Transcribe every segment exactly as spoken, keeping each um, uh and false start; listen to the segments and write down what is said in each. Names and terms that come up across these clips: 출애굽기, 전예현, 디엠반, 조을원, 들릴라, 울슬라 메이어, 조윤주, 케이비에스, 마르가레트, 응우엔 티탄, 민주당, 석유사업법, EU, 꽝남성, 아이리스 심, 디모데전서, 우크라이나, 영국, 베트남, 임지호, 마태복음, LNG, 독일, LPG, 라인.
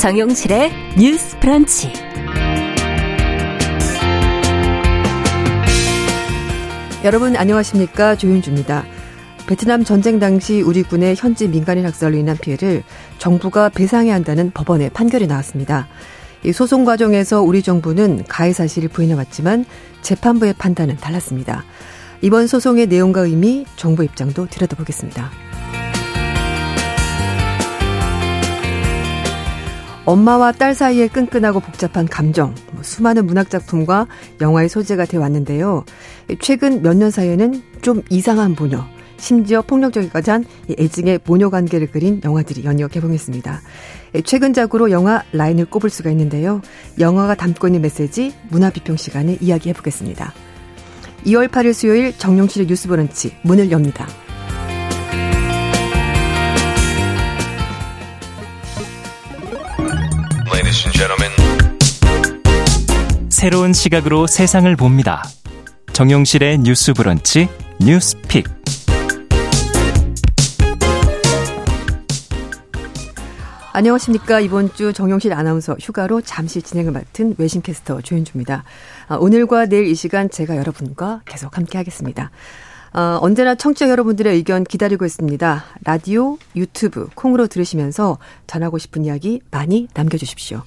장영실의 뉴스 브런치. 여러분 안녕하십니까? 조윤주입니다. 베트남 전쟁 당시 우리 군의 현지 민간인 학살로 인한 피해를 정부가 배상해야 한다는 법원의 판결이 나왔습니다. 이 소송 과정에서 우리 정부는 가해 사실을 부인해왔지만 재판부의 판단은 달랐습니다. 이번 소송의 내용과 의미, 정부 입장도 들여다보겠습니다. 엄마와 딸 사이의 끈끈하고 복잡한 감정, 수많은 문학작품과 영화의 소재가 되어왔는데요. 최근 몇 년 사이에는 좀 이상한 모녀, 심지어 폭력적이까지 한 애증의 모녀관계를 그린 영화들이 연이어 개봉했습니다. 최근작으로 영화 라인을 꼽을 수가 있는데요. 영화가 담고 있는 메시지, 문화비평 시간에 이야기해보겠습니다. 이월 팔일 수요일 정용실의 뉴스 브런치 문을 엽니다. Ladies and gentlemen. 새로운 시각으로 세상을 봅니다. 정용실의 뉴스 브런치 뉴스픽. 안녕하십니까. 이번 주 정용실 아나운서 휴가로 잠시 진행을 맡은 외신캐스터 조윤주입니다. 오늘과 내일 이 시간 제가 여러분과 계속 함께하겠습니다. 어, 언제나 청취자 여러분들의 의견 기다리고 있습니다. 라디오, 유튜브, 콩으로 들으시면서 전하고 싶은 이야기 많이 남겨주십시오.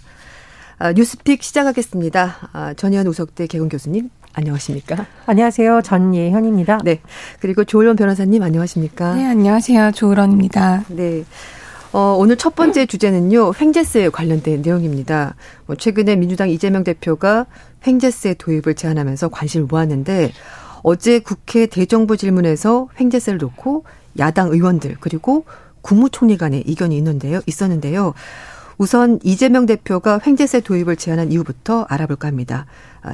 아, 뉴스픽 시작하겠습니다. 아, 전예현 우석대 개근 교수님 안녕하십니까? 안녕하세요. 전예현입니다. 네. 그리고 조을원 변호사님 안녕하십니까? 네. 안녕하세요. 조을원입니다. 네. 어, 오늘 첫 번째 주제는요. 횡재세에 관련된 내용입니다. 뭐 최근에 민주당 이재명 대표가 횡재세 도입을 제안하면서 관심을 모았는데 어제 국회 대정부 질문에서 횡재세를 놓고 야당 의원들 그리고 국무총리 간의 이견이 있는데요, 있었는데요. 우선 이재명 대표가 횡재세 도입을 제안한 이유부터 알아볼까 합니다.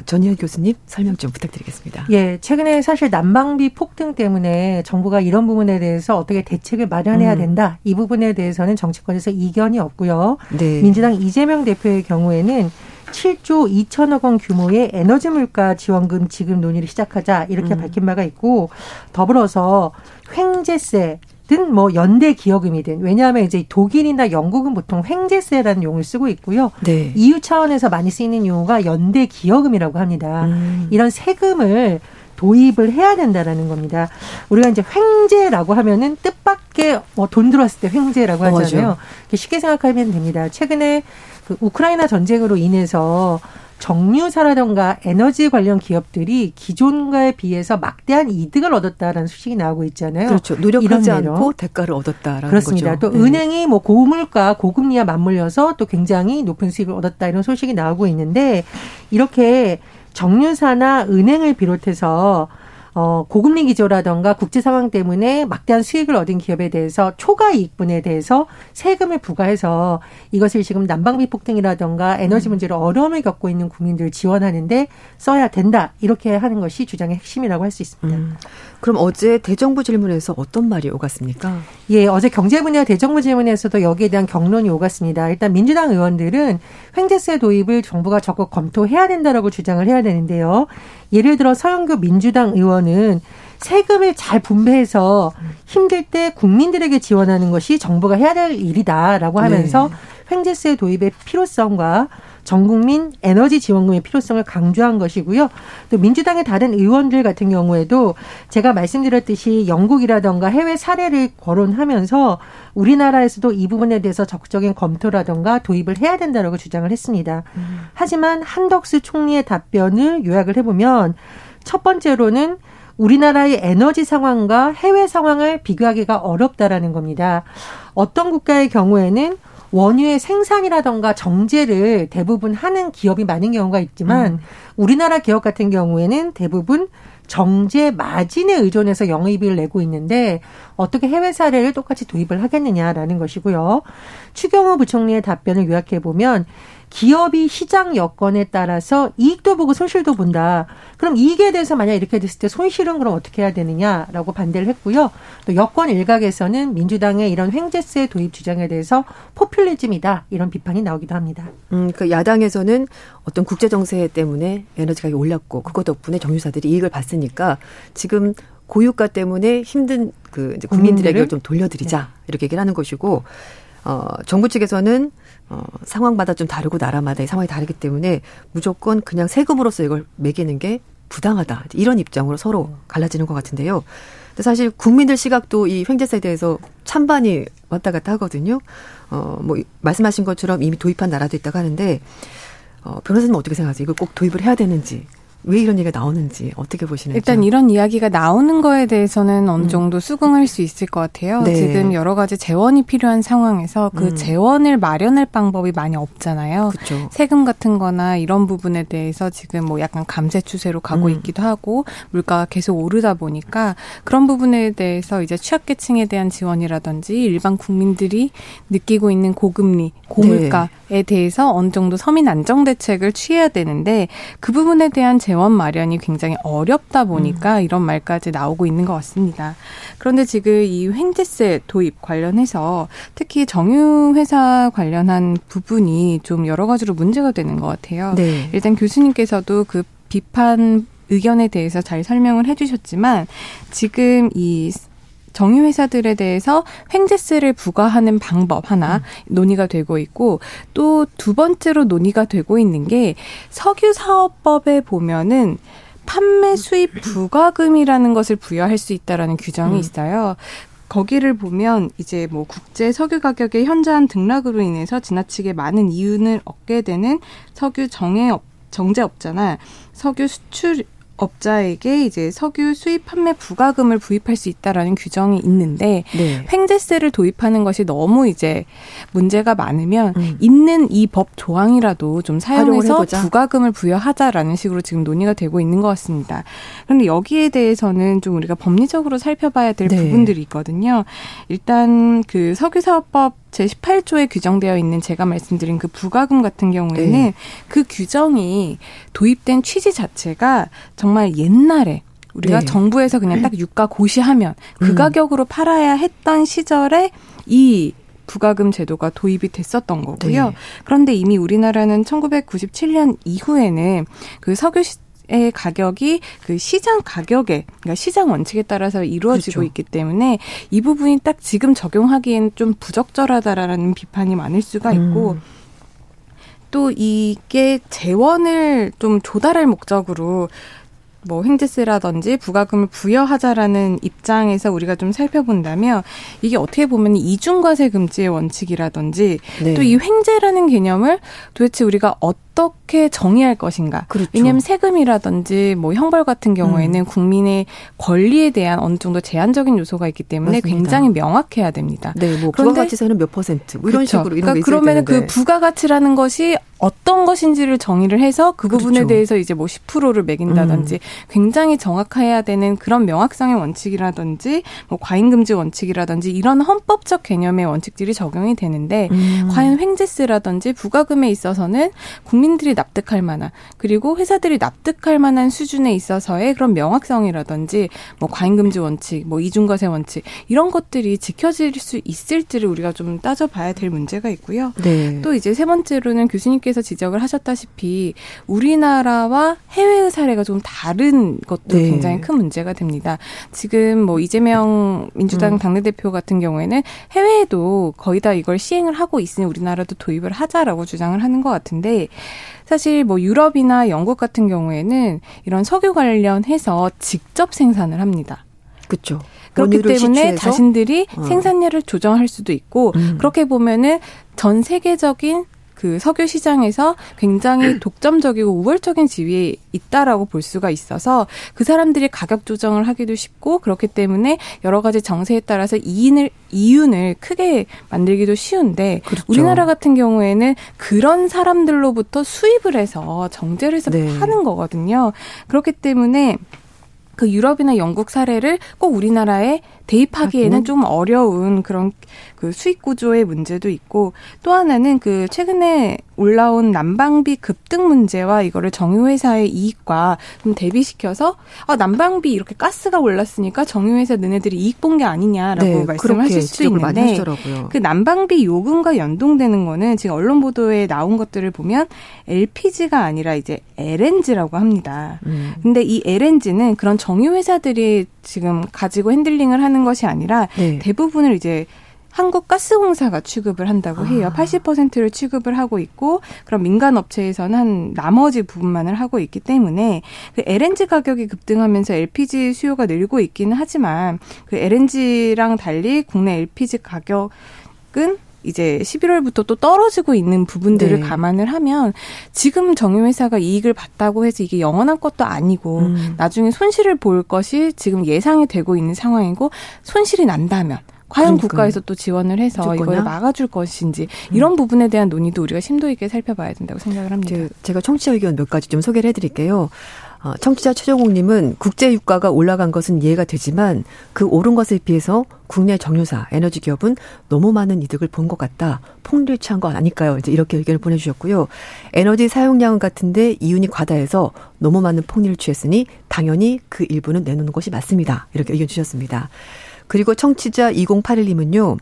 전예현 교수님 설명 좀 부탁드리겠습니다. 예, 최근에 사실 난방비 폭등 때문에 정부가 이런 부분에 대해서 어떻게 대책을 마련해야 된다. 음. 이 부분에 대해서는 정치권에서 이견이 없고요. 네. 민주당 이재명 대표의 경우에는 칠조 이천억 원 규모의 에너지 물가 지원금 지급 논의를 시작하자 이렇게 음. 밝힌 바가 있고 더불어서 횡재세 든 뭐 연대 기여금이든 왜냐하면 이제 독일이나 영국은 보통 횡재세라는 용어를 쓰고 있고요. 네. 이유 차원에서 많이 쓰이는 용어가 연대 기여금이라고 합니다. 음. 이런 세금을 도입을 해야 된다라는 겁니다. 우리가 이제 횡재라고 하면은 뜻밖의 뭐 돈 들어왔을 때 횡재라고 하잖아요. 쉽게 생각하면 됩니다. 최근에 그 우크라이나 전쟁으로 인해서 정유사라던가 에너지 관련 기업들이 기존과에 비해서 막대한 이득을 얻었다라는 소식이 나오고 있잖아요. 그렇죠. 노력하지 않고 대가를 얻었다라는 그렇습니다. 거죠. 그렇습니다. 또 네. 은행이 뭐 고물가, 고금리와 맞물려서 또 굉장히 높은 수익을 얻었다 이런 소식이 나오고 있는데 이렇게 정유사나 은행을 비롯해서 어, 고금리 기조라던가 국제 상황 때문에 막대한 수익을 얻은 기업에 대해서 초과 이익분에 대해서 세금을 부과해서 이것을 지금 난방비 폭등이라던가 에너지 문제로 어려움을 겪고 있는 국민들 지원하는데 써야 된다. 이렇게 하는 것이 주장의 핵심이라고 할 수 있습니다. 음. 그럼 어제 대정부 질문에서 어떤 말이 오갔습니까? 예, 어제 경제 분야 대정부 질문에서도 여기에 대한 격론이 오갔습니다. 일단 민주당 의원들은 횡재세 도입을 정부가 적극 검토해야 된다라고 주장을 해야 되는데요. 예를 들어 서영교 민주당 의원은 세금을 잘 분배해서 힘들 때 국민들에게 지원하는 것이 정부가 해야 될 일이다라고 하면서 네. 횡재세 도입의 필요성과 전국민 에너지 지원금의 필요성을 강조한 것이고요. 또 민주당의 다른 의원들 같은 경우에도 제가 말씀드렸듯이 영국이라든가 해외 사례를 거론하면서 우리나라에서도 이 부분에 대해서 적극적인 검토라든가 도입을 해야 된다라고 주장을 했습니다. 음. 하지만 한덕수 총리의 답변을 요약을 해보면 첫 번째로는 우리나라의 에너지 상황과 해외 상황을 비교하기가 어렵다라는 겁니다. 어떤 국가의 경우에는 원유의 생산이라든가 정제를 대부분 하는 기업이 많은 경우가 있지만 음. 우리나라 기업 같은 경우에는 대부분 정제 마진에 의존해서 영업이익을 내고 있는데 어떻게 해외 사례를 똑같이 도입을 하겠느냐라는 것이고요. 추경호 부총리의 답변을 요약해보면 기업이 시장 여건에 따라서 이익도 보고 손실도 본다. 그럼 이익에 대해서 만약 이렇게 됐을 때 손실은 그럼 어떻게 해야 되느냐라고 반대를 했고요. 또 여권 일각에서는 민주당의 이런 횡재세 도입 주장에 대해서 포퓰리즘이다. 이런 비판이 나오기도 합니다. 음, 그 야당에서는 어떤 국제정세 때문에 에너지 가격이 올랐고 그것 덕분에 정유사들이 이익을 봤으니까 지금 고유가 때문에 힘든 그 이제 국민들에게 좀 돌려드리자. 네. 이렇게 얘기를 하는 것이고 어, 정부 측에서는 어, 상황마다 좀 다르고 나라마다의 상황이 다르기 때문에 무조건 그냥 세금으로서 이걸 매기는 게 부당하다. 이런 입장으로 서로 갈라지는 것 같은데요. 근데 사실 국민들 시각도 이 횡재세에 대해서 찬반이 왔다 갔다 하거든요. 어, 뭐 말씀하신 것처럼 이미 도입한 나라도 있다고 하는데 어, 변호사님 어떻게 생각하세요? 이걸 꼭 도입을 해야 되는지. 왜 이런 얘기가 나오는지 어떻게 보시는지. 일단 이런 이야기가 나오는 거에 대해서는 어느 정도 수긍할 수 있을 것 같아요. 네. 지금 여러 가지 재원이 필요한 상황에서 그 음. 재원을 마련할 방법이 많이 없잖아요. 그쵸. 세금 같은 거나 이런 부분에 대해서 지금 뭐 약간 감세 추세로 가고 음. 있기도 하고 물가가 계속 오르다 보니까 그런 부분에 대해서 이제 취약계층에 대한 지원이라든지 일반 국민들이 느끼고 있는 고금리, 고물가에 네. 대해서 어느 정도 서민 안정 대책을 취해야 되는데 그 부분에 대한 재원 마련이 굉장히 어렵다 보니까 음. 이런 말까지 나오고 있는 것 같습니다. 그런데 지금 이 횡재세 도입 관련해서 특히 정유회사 관련한 부분이 좀 여러 가지로 문제가 되는 것 같아요. 네. 일단 교수님께서도 그 비판 의견에 대해서 잘 설명을 해주셨지만 지금 이 정유회사들에 대해서 횡재세를 부과하는 방법 하나 음. 논의가 되고 있고 또 두 번째로 논의가 되고 있는 게 석유사업법에 보면은 판매 수입 부과금이라는 것을 부여할 수 있다라는 규정이 음. 있어요. 거기를 보면 이제 뭐 국제 석유 가격의 현저한 등락으로 인해서 지나치게 많은 이윤을 얻게 되는 석유 정해 정제업자나 석유 수출 업자에게 이제 석유 수입 판매 부과금을 부입할 수 있다라는 규정이 있는데 네. 횡재세를 도입하는 것이 너무 이제 문제가 많으면 음. 있는 이 법 조항이라도 좀 사용해서 부과금을 부여하자라는 식으로 지금 논의가 되고 있는 것 같습니다. 그런데 여기에 대해서는 좀 우리가 법리적으로 살펴봐야 될 네. 부분들이 있거든요. 일단 그 석유사업법 제십팔 조에 규정되어 있는 제가 말씀드린 그 부과금 같은 경우에는 네. 그 규정이 도입된 취지 자체가 정말 옛날에 우리가 네. 정부에서 그냥 딱 유가 고시하면 그 음. 가격으로 팔아야 했던 시절에 이 부가금 제도가 도입이 됐었던 거고요. 네. 그런데 이미 우리나라는 천구백구십칠 년 이후에는 그 석유 시 의 가격이 그 시장 가격에, 그러니까 시장 원칙에 따라서 이루어지고 그렇죠. 있기 때문에 이 부분이 딱 지금 적용하기엔 좀 부적절하다라는 비판이 많을 수가 있고, 음. 또 이게 재원을 좀 조달할 목적으로 뭐 횡재세라든지 부가금을 부여하자라는 입장에서 우리가 좀 살펴본다면 이게 어떻게 보면 이중과세 금지의 원칙이라든지 네. 또 이 횡재라는 개념을 도대체 우리가 어떻게 정의할 것인가. 그렇죠. 왜냐하면 세금이라든지 뭐 형벌 같은 경우에는 음. 국민의 권리에 대한 어느 정도 제한적인 요소가 있기 때문에 맞습니다. 굉장히 명확해야 됩니다. 네, 뭐 부가가치세는 몇 퍼센트 뭐 이런 그렇죠. 식으로 이런 그러니까 게 있어야 되는데. 그러면 그 부가가치라는 것이 어떤 것인지를 정의를 해서 그 그렇죠. 부분에 대해서 이제 뭐 십 퍼센트를 매긴다든지 음. 굉장히 정확해야 되는 그런 명확성의 원칙이라든지 뭐 과잉금지 원칙이라든지 이런 헌법적 개념의 원칙들이 적용이 되는데 음. 과연 횡재세라든지 부가금에 있어서는 국민들이 납득할 만한 그리고 회사들이 납득할 만한 수준에 있어서의 그런 명확성이라든지 뭐 과잉금지 원칙, 뭐 이중과세 원칙 이런 것들이 지켜질 수 있을지를 우리가 좀 따져봐야 될 문제가 있고요. 네. 또 이제 세 번째로는 교수님께 그래서 지적을 하셨다시피 우리나라와 해외의 사례가 좀 다른 것도 네. 굉장히 큰 문제가 됩니다. 지금 뭐 이재명 민주당 당대대표 같은 경우에는 해외에도 거의 다 이걸 시행을 하고 있으니 우리나라도 도입을 하자라고 주장을 하는 것 같은데 사실 뭐 유럽이나 영국 같은 경우에는 이런 석유 관련해서 직접 생산을 합니다. 그렇죠. 그렇기 때문에 시추해서? 자신들이 어. 생산량을 조정할 수도 있고 음. 그렇게 보면은 전 세계적인 그 석유 시장에서 굉장히 독점적이고 우월적인 지위에 있다라고 볼 수가 있어서 그 사람들이 가격 조정을 하기도 쉽고 그렇기 때문에 여러 가지 정세에 따라서 이윤을, 이윤을 크게 만들기도 쉬운데 그렇죠. 우리나라 같은 경우에는 그런 사람들로부터 수입을 해서 정제를 해서 네. 파는 거거든요. 그렇기 때문에 그 유럽이나 영국 사례를 꼭 우리나라에 대입하기에는 좀 어려운 그런 그 수익 구조의 문제도 있고 또 하나는 그 최근에 올라온 난방비 급등 문제와 이거를 정유회사의 이익과 좀 대비시켜서 아 난방비 이렇게 가스가 올랐으니까 정유회사 너네들이 이익 본 게 아니냐라고 네, 말씀을 하실 수 있는데 그 난방비 요금과 연동되는 거는 지금 언론 보도에 나온 것들을 보면 엘피지가 아니라 이제 엘엔지라고 합니다. 음. 근데 이 엘엔지는 그런 정유회사들이 지금 가지고 핸들링을 하는 것이 아니라 네. 대부분을 이제 한국가스공사가 취급을 한다고 해요. 아. 팔십 퍼센트를 취급을 하고 있고 그럼 민간업체에서는 한 나머지 부분만을 하고 있기 때문에 그 엘엔지 가격이 급등하면서 엘피지 수요가 늘고 있기는 하지만 그 엘엔지랑 달리 국내 엘피지 가격은 이제 십일월부터 또 떨어지고 있는 부분들을 네. 감안을 하면 지금 정유회사가 이익을 봤다고 해서 이게 영원한 것도 아니고 음. 나중에 손실을 볼 것이 지금 예상이 되고 있는 상황이고 손실이 난다면 과연 그러니까. 국가에서 또 지원을 해서 어쨌거나? 이걸 막아줄 것인지 이런 부분에 대한 논의도 우리가 심도 있게 살펴봐야 된다고 생각을 합니다. 제가 청취자 의견 몇 가지 좀 소개를 해드릴게요. 청취자 최종욱님은 국제유가가 올라간 것은 이해가 되지만 그 오른 것에 비해서 국내 정유사, 에너지 기업은 너무 많은 이득을 본 것 같다. 폭리를 취한 건 아닐까요? 이제 이렇게 의견을 보내주셨고요. 에너지 사용량은 같은데 이윤이 과다해서 너무 많은 폭리를 취했으니 당연히 그 일부는 내놓는 것이 맞습니다. 이렇게 의견 주셨습니다. 그리고 청취자 이공팔일님은요.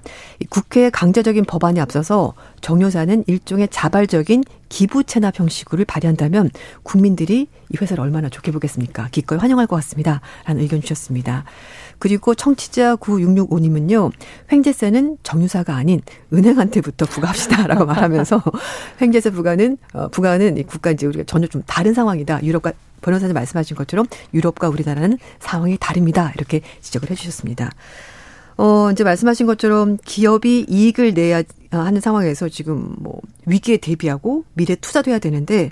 국회의 강제적인 법안에 앞서서 정유사는 일종의 자발적인 기부 체납 형식으로 발휘한다면 국민들이 이 회사를 얼마나 좋게 보겠습니까? 기꺼이 환영할 것 같습니다. 라는 의견 주셨습니다. 그리고 청취자 구육육오님은요. 횡재세는 정유사가 아닌 은행한테부터 부과합시다. 라고 말하면서 횡재세 부과는, 어, 부과는 국가 이제 우리가 전혀 좀 다른 상황이다. 유럽과 변호사님 말씀하신 것처럼 유럽과 우리나라는 상황이 다릅니다. 이렇게 지적을 해 주셨습니다. 어, 이제 말씀하신 것처럼 기업이 이익을 내야 하는 상황에서 지금 뭐 위기에 대비하고 미래 투자도 해야 되는데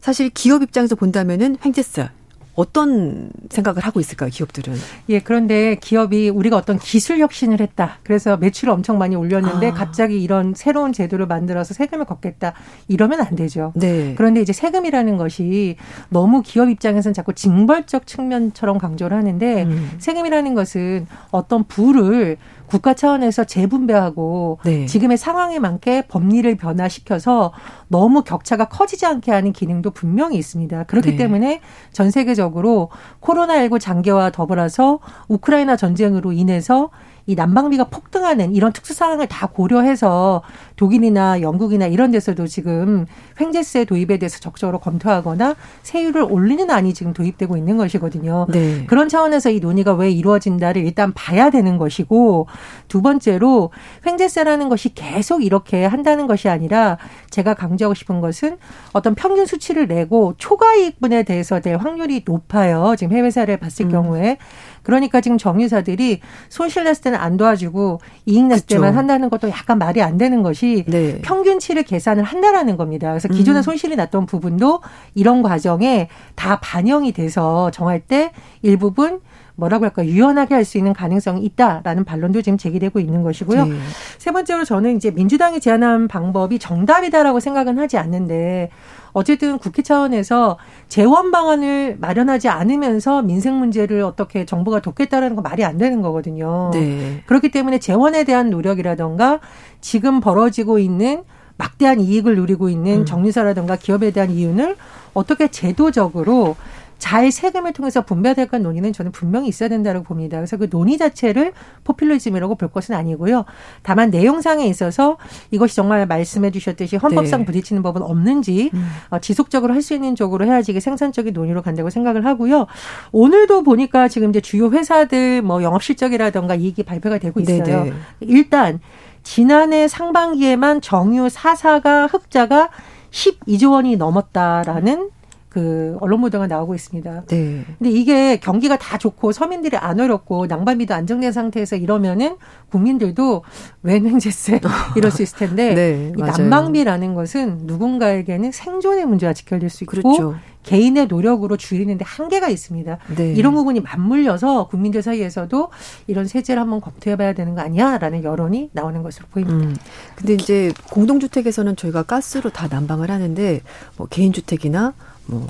사실 기업 입장에서 본다면은 횡재세 어떤 생각을 하고 있을까요, 기업들은? 예, 그런데 기업이 우리가 어떤 기술 혁신을 했다. 그래서 매출을 엄청 많이 올렸는데 아. 갑자기 이런 새로운 제도를 만들어서 세금을 걷겠다. 이러면 안 되죠. 네. 그런데 이제 세금이라는 것이 너무 기업 입장에서는 자꾸 징벌적 측면처럼 강조를 하는데 음. 세금이라는 것은 어떤 부를 국가 차원에서 재분배하고 네. 지금의 상황에 맞게 법리를 변화시켜서 너무 격차가 커지지 않게 하는 기능도 분명히 있습니다. 그렇기 네. 때문에 전 세계적으로 코로나십구 장기화와 더불어서 우크라이나 전쟁으로 인해서 이 난방비가 폭등하는 이런 특수 상황을 다 고려해서 독일이나 영국이나 이런 데서도 지금 횡재세 도입에 대해서 적극적으로 검토하거나 세율을 올리는 안이 지금 도입되고 있는 것이거든요. 네. 그런 차원에서 이 논의가 왜 이루어진다를 일단 봐야 되는 것이고 두 번째로 횡재세라는 것이 계속 이렇게 한다는 것이 아니라 제가 강조하고 싶은 것은 어떤 평균 수치를 내고 초과이익분에 대해서 될 확률이 높아요. 지금 해외 사례를 봤을 음. 경우에. 그러니까 지금 정유사들이 손실 났을 때는 안 도와주고 이익 났을 그쵸. 때만 한다는 것도 약간 말이 안 되는 것이 네. 평균치를 계산을 한다라는 겁니다. 그래서 기존에 음. 손실이 났던 부분도 이런 과정에 다 반영이 돼서 정할 때 일부분 뭐라고 할까 유연하게 할 수 있는 가능성이 있다라는 반론도 지금 제기되고 있는 것이고요. 네. 세 번째로 저는 이제 민주당이 제안한 방법이 정답이다라고 생각은 하지 않는데 어쨌든 국회 차원에서 재원 방안을 마련하지 않으면서 민생 문제를 어떻게 정부가 돕겠다라는 건 말이 안 되는 거거든요. 네. 그렇기 때문에 재원에 대한 노력이라든가 지금 벌어지고 있는 막대한 이익을 누리고 있는 음. 정유사라든가 기업에 대한 이윤을 어떻게 제도적으로 잘 세금을 통해서 분배될 건 논의는 저는 분명히 있어야 된다고 봅니다. 그래서 그 논의 자체를 포퓰리즘이라고 볼 것은 아니고요. 다만 내용상에 있어서 이것이 정말 말씀해 주셨듯이 헌법상 네. 부딪히는 법은 없는지 음. 지속적으로 할 수 있는 쪽으로 해야지 이게 생산적인 논의로 간다고 생각을 하고요. 오늘도 보니까 지금 이제 주요 회사들 뭐 영업실적이라든가 이익이 발표가 되고 있어요. 네네. 일단 지난해 상반기에만 정유 사 사가 흑자가 십이조 원이 넘었다라는 그 언론 보도가 나오고 있습니다. 네. 근데 이게 경기가 다 좋고 서민들이 안 어렵고 난방비도 안정된 상태에서 이러면은 국민들도 웬 횡재세 이럴 수 있을 텐데 네, 이 난방비라는 것은 누군가에게는 생존의 문제와 직결될 수 있고 그렇죠. 개인의 노력으로 줄이는데 한계가 있습니다. 네. 이런 부분이 맞물려서 국민들 사이에서도 이런 세제를 한번 검토해봐야 되는 거 아니야라는 여론이 나오는 것으로 보입니다. 음. 근데 이제 공동주택에서는 저희가 가스로 다 난방을 하는데 뭐 개인주택이나 뭐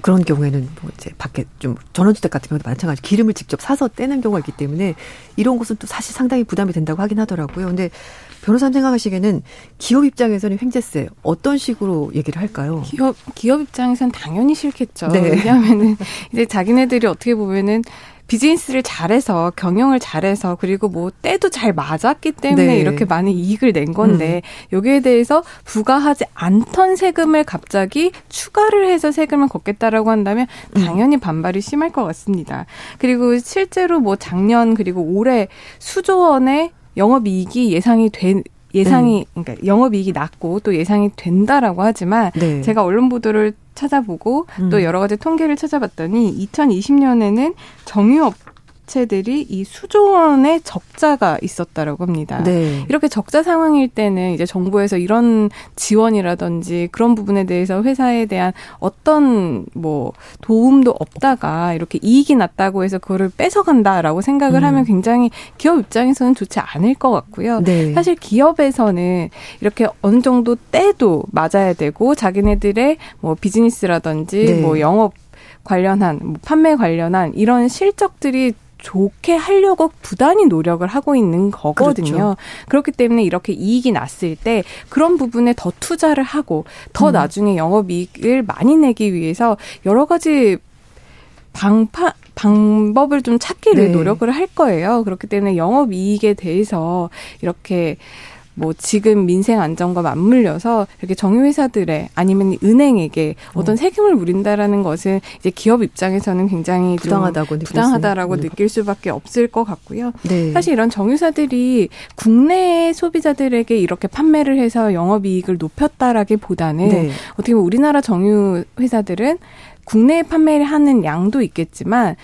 그런 경우에는 뭐 이제 밖에 좀 전원주택 같은 경우도 마찬가지로 기름을 직접 사서 떼는 경우가 있기 때문에 이런 곳은 또 사실 상당히 부담이 된다고 하긴 하더라고요. 근데 변호사님 생각하시기에는 기업 입장에서는 횡재세 어떤 식으로 얘기를 할까요? 기업 기업 입장에서는 당연히 싫겠죠. 네. 왜냐하면은 이제 자기네들이 어떻게 보면은 비즈니스를 잘해서 경영을 잘해서 그리고 뭐 때도 잘 맞았기 때문에 네. 이렇게 많은 이익을 낸 건데 음. 여기에 대해서 부과하지 않던 세금을 갑자기 추가를 해서 세금을 걷겠다라고 한다면 당연히 반발이 심할 것 같습니다. 그리고 실제로 뭐 작년 그리고 올해 수조 원의 영업이익이 예상이 된 예상이 음. 그러니까 영업이익이 낮고 또 예상이 된다라고 하지만 네. 제가 언론 보도를 찾아보고 음. 또 여러 가지 통계를 찾아봤더니 이천이십 년에는 정유업 업체들이 이 수조 원의 적자가 있었다라고 합니다. 네. 이렇게 적자 상황일 때는 이제 정부에서 이런 지원이라든지 그런 부분에 대해서 회사에 대한 어떤 뭐 도움도 없다가 이렇게 이익이 났다고 해서 그거를 뺏어간다라고 생각을 음. 하면 굉장히 기업 입장에서는 좋지 않을 것 같고요. 네. 사실 기업에서는 이렇게 어느 정도 때도 맞아야 되고 자기네들의 뭐 비즈니스라든지 네. 뭐 영업 관련한 뭐 판매 관련한 이런 실적들이 좋게 하려고 부단히 노력을 하고 있는 거거든요. 그렇죠. 그렇기 때문에 이렇게 이익이 났을 때 그런 부분에 더 투자를 하고 더 음. 나중에 영업이익을 많이 내기 위해서 여러 가지 방파, 방법을 좀 찾기를 네. 노력을 할 거예요. 그렇기 때문에 영업이익에 대해서 이렇게 뭐 지금 민생 안정과 맞물려서 이렇게 정유회사들의 아니면 은행에게 어떤 세금을 물린다라는 것은 이제 기업 입장에서는 굉장히 부당하다고 좀 부당하다라고 느낄, 느낄 수밖에 없을 것 같고요. 네. 사실 이런 정유사들이 국내 소비자들에게 이렇게 판매를 해서 영업이익을 높였다라기보다는 네. 어떻게 보면 우리나라 정유회사들은 국내에 판매를 하는 양도 있겠지만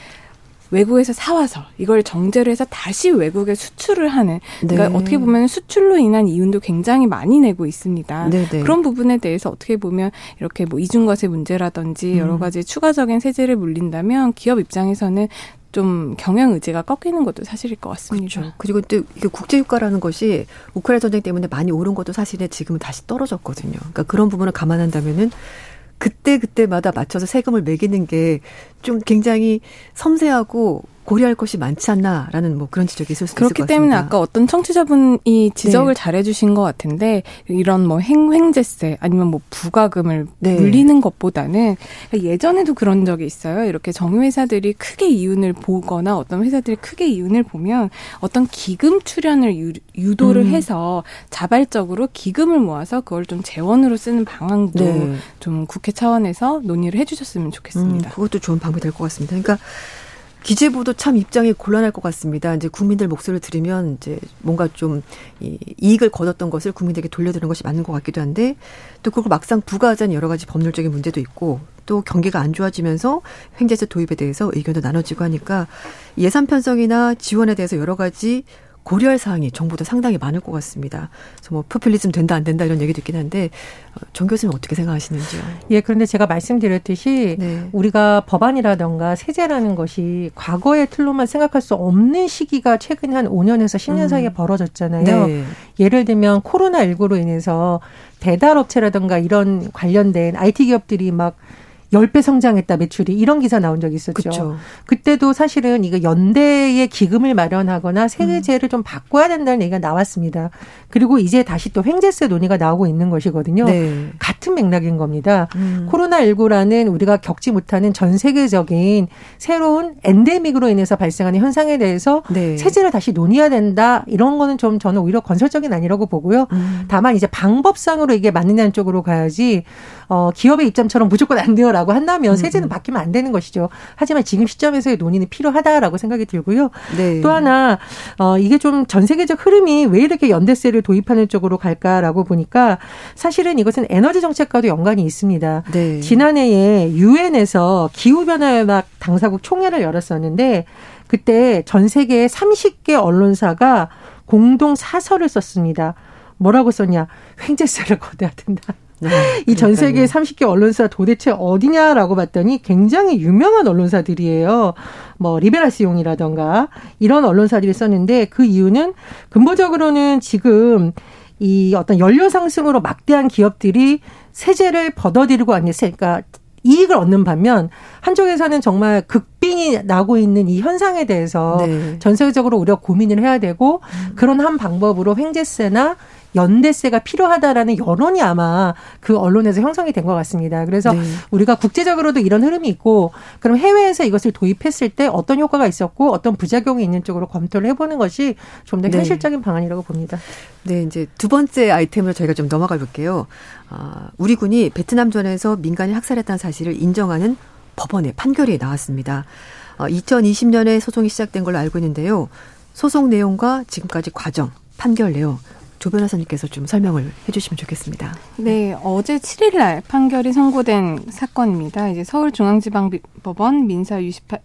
외국에서 사와서 이걸 정제를 해서 다시 외국에 수출을 하는 그러니까 네. 어떻게 보면 수출로 인한 이윤도 굉장히 많이 내고 있습니다. 네, 네. 그런 부분에 대해서 어떻게 보면 이렇게 뭐 이중과세 문제라든지 여러 가지 추가적인 세제를 물린다면 기업 입장에서는 좀 경영 의지가 꺾이는 것도 사실일 것 같습니다. 그렇죠. 그리고 또 이게 국제유가라는 것이 우크라이나 전쟁 때문에 많이 오른 것도 사실은 지금은 다시 떨어졌거든요. 그러니까 그런 부분을 감안한다면은 그때그때마다 맞춰서 세금을 매기는 게 좀 굉장히 섬세하고 고려할 것이 많지 않나라는 뭐 그런 지적이 있을 수 있을 것 같습니다. 그렇기 때문에 아까 어떤 청취자분이 지적을 네. 잘해주신 것 같은데 이런 뭐 횡행제세 아니면 뭐 부가금을 네. 물리는 것보다는 예전에도 그런 적이 있어요. 이렇게 정유회사들이 크게 이윤을 보거나 어떤 회사들이 크게 이윤을 보면 어떤 기금 출연을 유, 유도를 음. 해서 자발적으로 기금을 모아서 그걸 좀 재원으로 쓰는 방안도 네. 좀 국회 차원에서 논의를 해주셨으면 좋겠습니다. 음, 그것도 좋은 방법이 될 것 같습니다. 그러니까. 기재부도 참 입장이 곤란할 것 같습니다. 이제 국민들 목소리를 들으면 이제 뭔가 좀 이 이익을 거뒀던 것을 국민들에게 돌려드리는 것이 맞는 것 같기도 한데 또 그걸 막상 부과하자는 여러 가지 법률적인 문제도 있고 또 경기가 안 좋아지면서 횡재세 도입에 대해서 의견도 나눠지고 하니까 예산 편성이나 지원에 대해서 여러 가지 고려할 사항이 정부도 상당히 많을 것 같습니다. 그래서 뭐 포퓰리즘 된다 안 된다 이런 얘기도 있긴 한데 정 교수님 어떻게 생각하시는지요? 예, 그런데 제가 말씀드렸듯이 네. 우리가 법안이라든가 세제라는 것이 과거의 틀로만 생각할 수 없는 시기가 최근 한 오 년에서 십 년 음. 사이에 벌어졌잖아요. 네. 예를 들면 코로나십구로 인해서 배달업체라든가 이런 관련된 아이티 기업들이 막 십 배 성장했다 매출이 이런 기사 나온 적이 있었죠. 그쵸. 그때도 사실은 이거 연대의 기금을 마련하거나 세제를 음. 좀 바꿔야 된다는 얘기가 나왔습니다. 그리고 이제 다시 또 횡재세 논의가 나오고 있는 것이거든요. 네. 같은 맥락인 겁니다. 음. 코로나십구라는 우리가 겪지 못하는 전 세계적인 새로운 엔데믹으로 인해서 발생하는 현상에 대해서 네. 세제를 다시 논의해야 된다. 이런 거는 좀 저는 오히려 건설적인 아니라고 보고요. 음. 다만 이제 방법상으로 이게 맞느냐는 쪽으로 가야지 어, 기업의 입장처럼 무조건 안 되어라. 라고 한다면 세제는 바뀌면 안 되는 것이죠. 하지만 지금 시점에서의 논의는 필요하다라고 생각이 들고요. 네. 또 하나 어, 이게 좀 전 세계적 흐름이 왜 이렇게 연대세를 도입하는 쪽으로 갈까라고 보니까 사실은 이것은 에너지 정책과도 연관이 있습니다. 네. 지난해에 유엔에서 기후변화에 막 당사국 총회를 열었었는데 그때 전 세계 삼십 개 언론사가 공동 사설을 썼습니다. 뭐라고 썼냐. 횡재세를 거둬야 된다. 이 전 세계 삼십 개 언론사 도대체 어디냐라고 봤더니 굉장히 유명한 언론사들이에요. 뭐 리베라시옹이라던가 이런 언론사들이 썼는데 그 이유는 근본적으로는 지금 이 어떤 연료 상승으로 막대한 기업들이 세제를 벗어들이고 안 했으니까 이익을 얻는 반면 한쪽에서는 정말 극빈이 나고 있는 이 현상에 대해서 네. 전 세계적으로 우리가 고민을 해야 되고 그런 한 방법으로 횡재세나 연대세가 필요하다라는 여론이 아마 그 언론에서 형성이 된 것 같습니다. 그래서 네. 우리가 국제적으로도 이런 흐름이 있고 그럼 해외에서 이것을 도입했을 때 어떤 효과가 있었고 어떤 부작용이 있는 쪽으로 검토를 해보는 것이 좀 더 현실적인 네. 방안이라고 봅니다. 네, 이제 두 번째 아이템으로 저희가 좀 넘어가 볼게요. 아, 우리 군이 베트남전에서 민간인 학살했다는 사실을 인정하는 법원의 판결이 나왔습니다. 아, 이천이십 년에 소송이 시작된 걸로 알고 있는데요. 소송 내용과 지금까지 과정, 판결 내용 조 변호사님께서 좀 설명을 해 주시면 좋겠습니다. 네, 어제 칠일 날 판결이 선고된 사건입니다. 이제 서울중앙지방법원 민사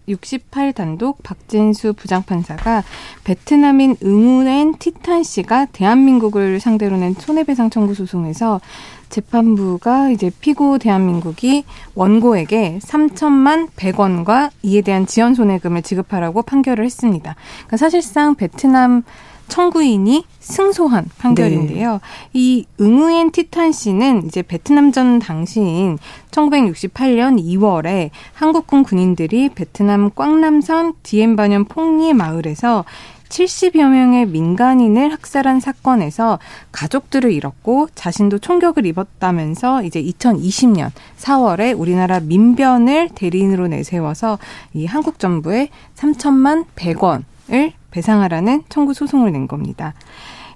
육십팔 단독 박진수 부장판사가 베트남인 응우엔 티탄 씨가 대한민국을 상대로 낸 손해배상 청구 소송에서 재판부가 이제 피고 대한민국이 원고에게 삼천만 백 원과 이에 대한 지연 손해금을 지급하라고 판결을 했습니다. 그러니까 사실상 베트남 청구인이 승소한 판결인데요. 네. 이 응우엔 티탄 씨는 이제 베트남전 당시인 천구백육십팔년 이월에 한국군 군인들이 베트남 꽝남성 디엠반 폭리 마을에서 칠십여 명의 민간인을 학살한 사건에서 가족들을 잃었고 자신도 총격을 입었다면서 이제 이천이십년 사월에 우리나라 민변을 대리인으로 내세워서 이 한국 정부에 삼천만 백 원을 배상하라는 청구 소송을 낸 겁니다.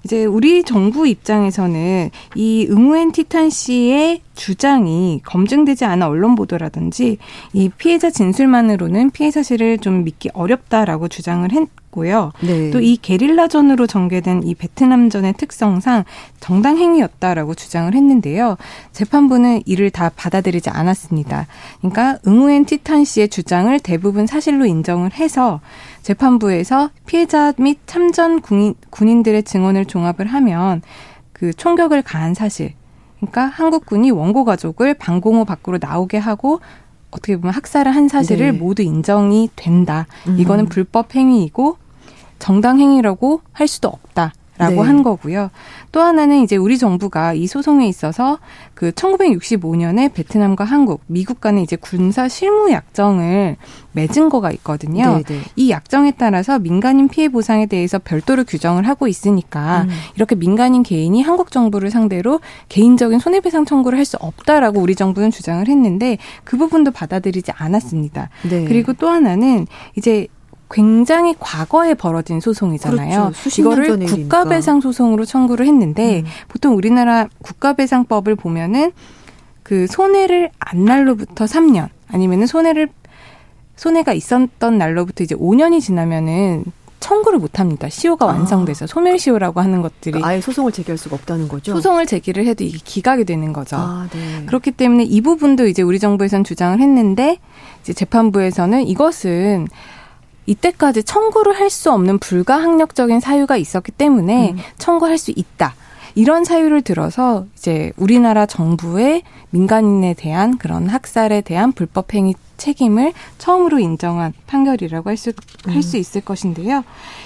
이제 우리 정부 입장에서는 이 응우엔 티탄 씨의 주장이 검증되지 않아 언론 보도라든지 이 피해자 진술만으로는 피해 사실을 좀 믿기 어렵다라고 주장을 했고요. 네. 또 이 게릴라전으로 전개된 이 베트남전의 특성상 정당 행위였다라고 주장을 했는데요. 재판부는 이를 다 받아들이지 않았습니다. 그러니까 응우엔 티탄 씨의 주장을 대부분 사실로 인정을 해서 재판부에서 피해자 및 참전 군인, 군인들의 증언을 종합을 하면 그 총격을 가한 사실, 그러니까 한국군이 원고 가족을 방공호 밖으로 나오게 하고 어떻게 보면 학살을 한 사실을 네. 모두 인정이 된다. 음. 이거는 불법 행위이고 정당 행위라고 할 수도 없다. 라고 네. 한 거고요. 또 하나는 이제 우리 정부가 이 소송에 있어서 그 천구백육십오년에 베트남과 한국, 미국 간의 이제 군사 실무 약정을 맺은 거가 있거든요. 네네. 이 약정에 따라서 민간인 피해 보상에 대해서 별도로 규정을 하고 있으니까 음. 이렇게 민간인 개인이 한국 정부를 상대로 개인적인 손해배상 청구를 할 수 없다라고 우리 정부는 주장을 했는데 그 부분도 받아들이지 않았습니다. 네. 그리고 또 하나는 이제 굉장히 과거에 벌어진 소송이잖아요. 그렇죠. 이거를 국가배상 소송으로 청구를 했는데 음. 보통 우리나라 국가배상법을 보면은 그 손해를 안 날로부터 삼 년 아니면은 손해를 손해가 있었던 날로부터 이제 오 년이 지나면은 청구를 못 합니다. 시효가 아. 완성돼서 소멸시효라고 하는 것들이. 그러니까 아예 소송을 제기할 수가 없다는 거죠? 소송을 제기를 해도 이게 기각이 되는 거죠. 아, 네. 그렇기 때문에 이 부분도 이제 우리 정부에서는 주장을 했는데 이제 재판부에서는 이것은 이때까지 청구를 할 수 없는 불가항력적인 사유가 있었기 때문에 음. 청구할 수 있다. 이런 사유를 들어서 이제 우리나라 정부의 민간인에 대한 그런 학살에 대한 불법행위 책임을 처음으로 인정한 판결이라고 할 수 할 수 있을 것인데요.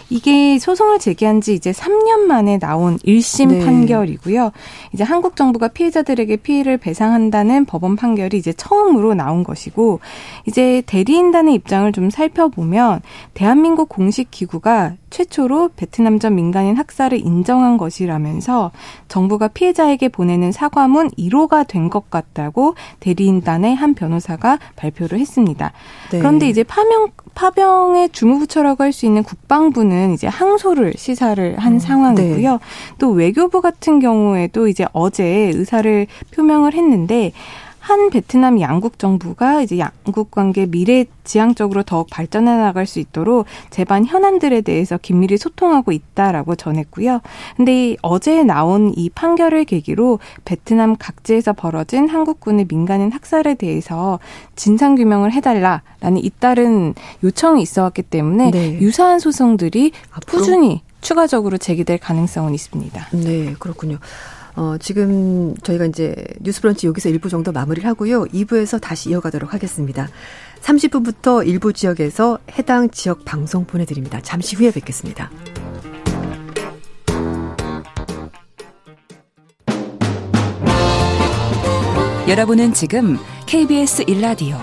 이게 소송을 제기한 지 이제 삼 년 만에 나온 일심 네. 판결이고요. 이제 한국 정부가 피해자들에게 피해를 배상한다는 법원 판결이 이제 처음으로 나온 것이고 이제 대리인단의 입장을 좀 살펴보면 대한민국 공식 기구가 최초로 베트남전 민간인 학살을 인정한 것이라면서 정부가 피해자에게 보내는 사과문 일 호가 된 것 같다고 대리인단의 한 변호사가 발표를 했습니다. 네. 그런데 이제 파병, 파병의 주무부처라고 할 수 있는 국방부는 이제 항소를 시사를 한 음, 상황이고요. 네. 또 외교부 같은 경우에도 이제 어제 의사를 표명을 했는데 한 베트남 양국 정부가 이제 양국 관계 미래 지향적으로 더욱 발전해 나갈 수 있도록 재반 현안들에 대해서 긴밀히 소통하고 있다라고 전했고요. 그런데 어제 나온 이 판결을 계기로 베트남 각지에서 벌어진 한국군의 민간인 학살에 대해서 진상규명을 해달라라는 잇따른 요청이 있어왔기 때문에 네. 유사한 소송들이 꾸준히 추가적으로 제기될 가능성은 있습니다. 네, 그렇군요. 어, 지금 저희가 이제 뉴스브런치 여기서 일 부 정도 마무리를 하고요. 이 부에서 다시 이어가도록 하겠습니다. 삼십 분부터 일부 지역에서 해당 지역 방송 보내드립니다. 잠시 후에 뵙겠습니다. 여러분은 지금 케이비에스 일 라디오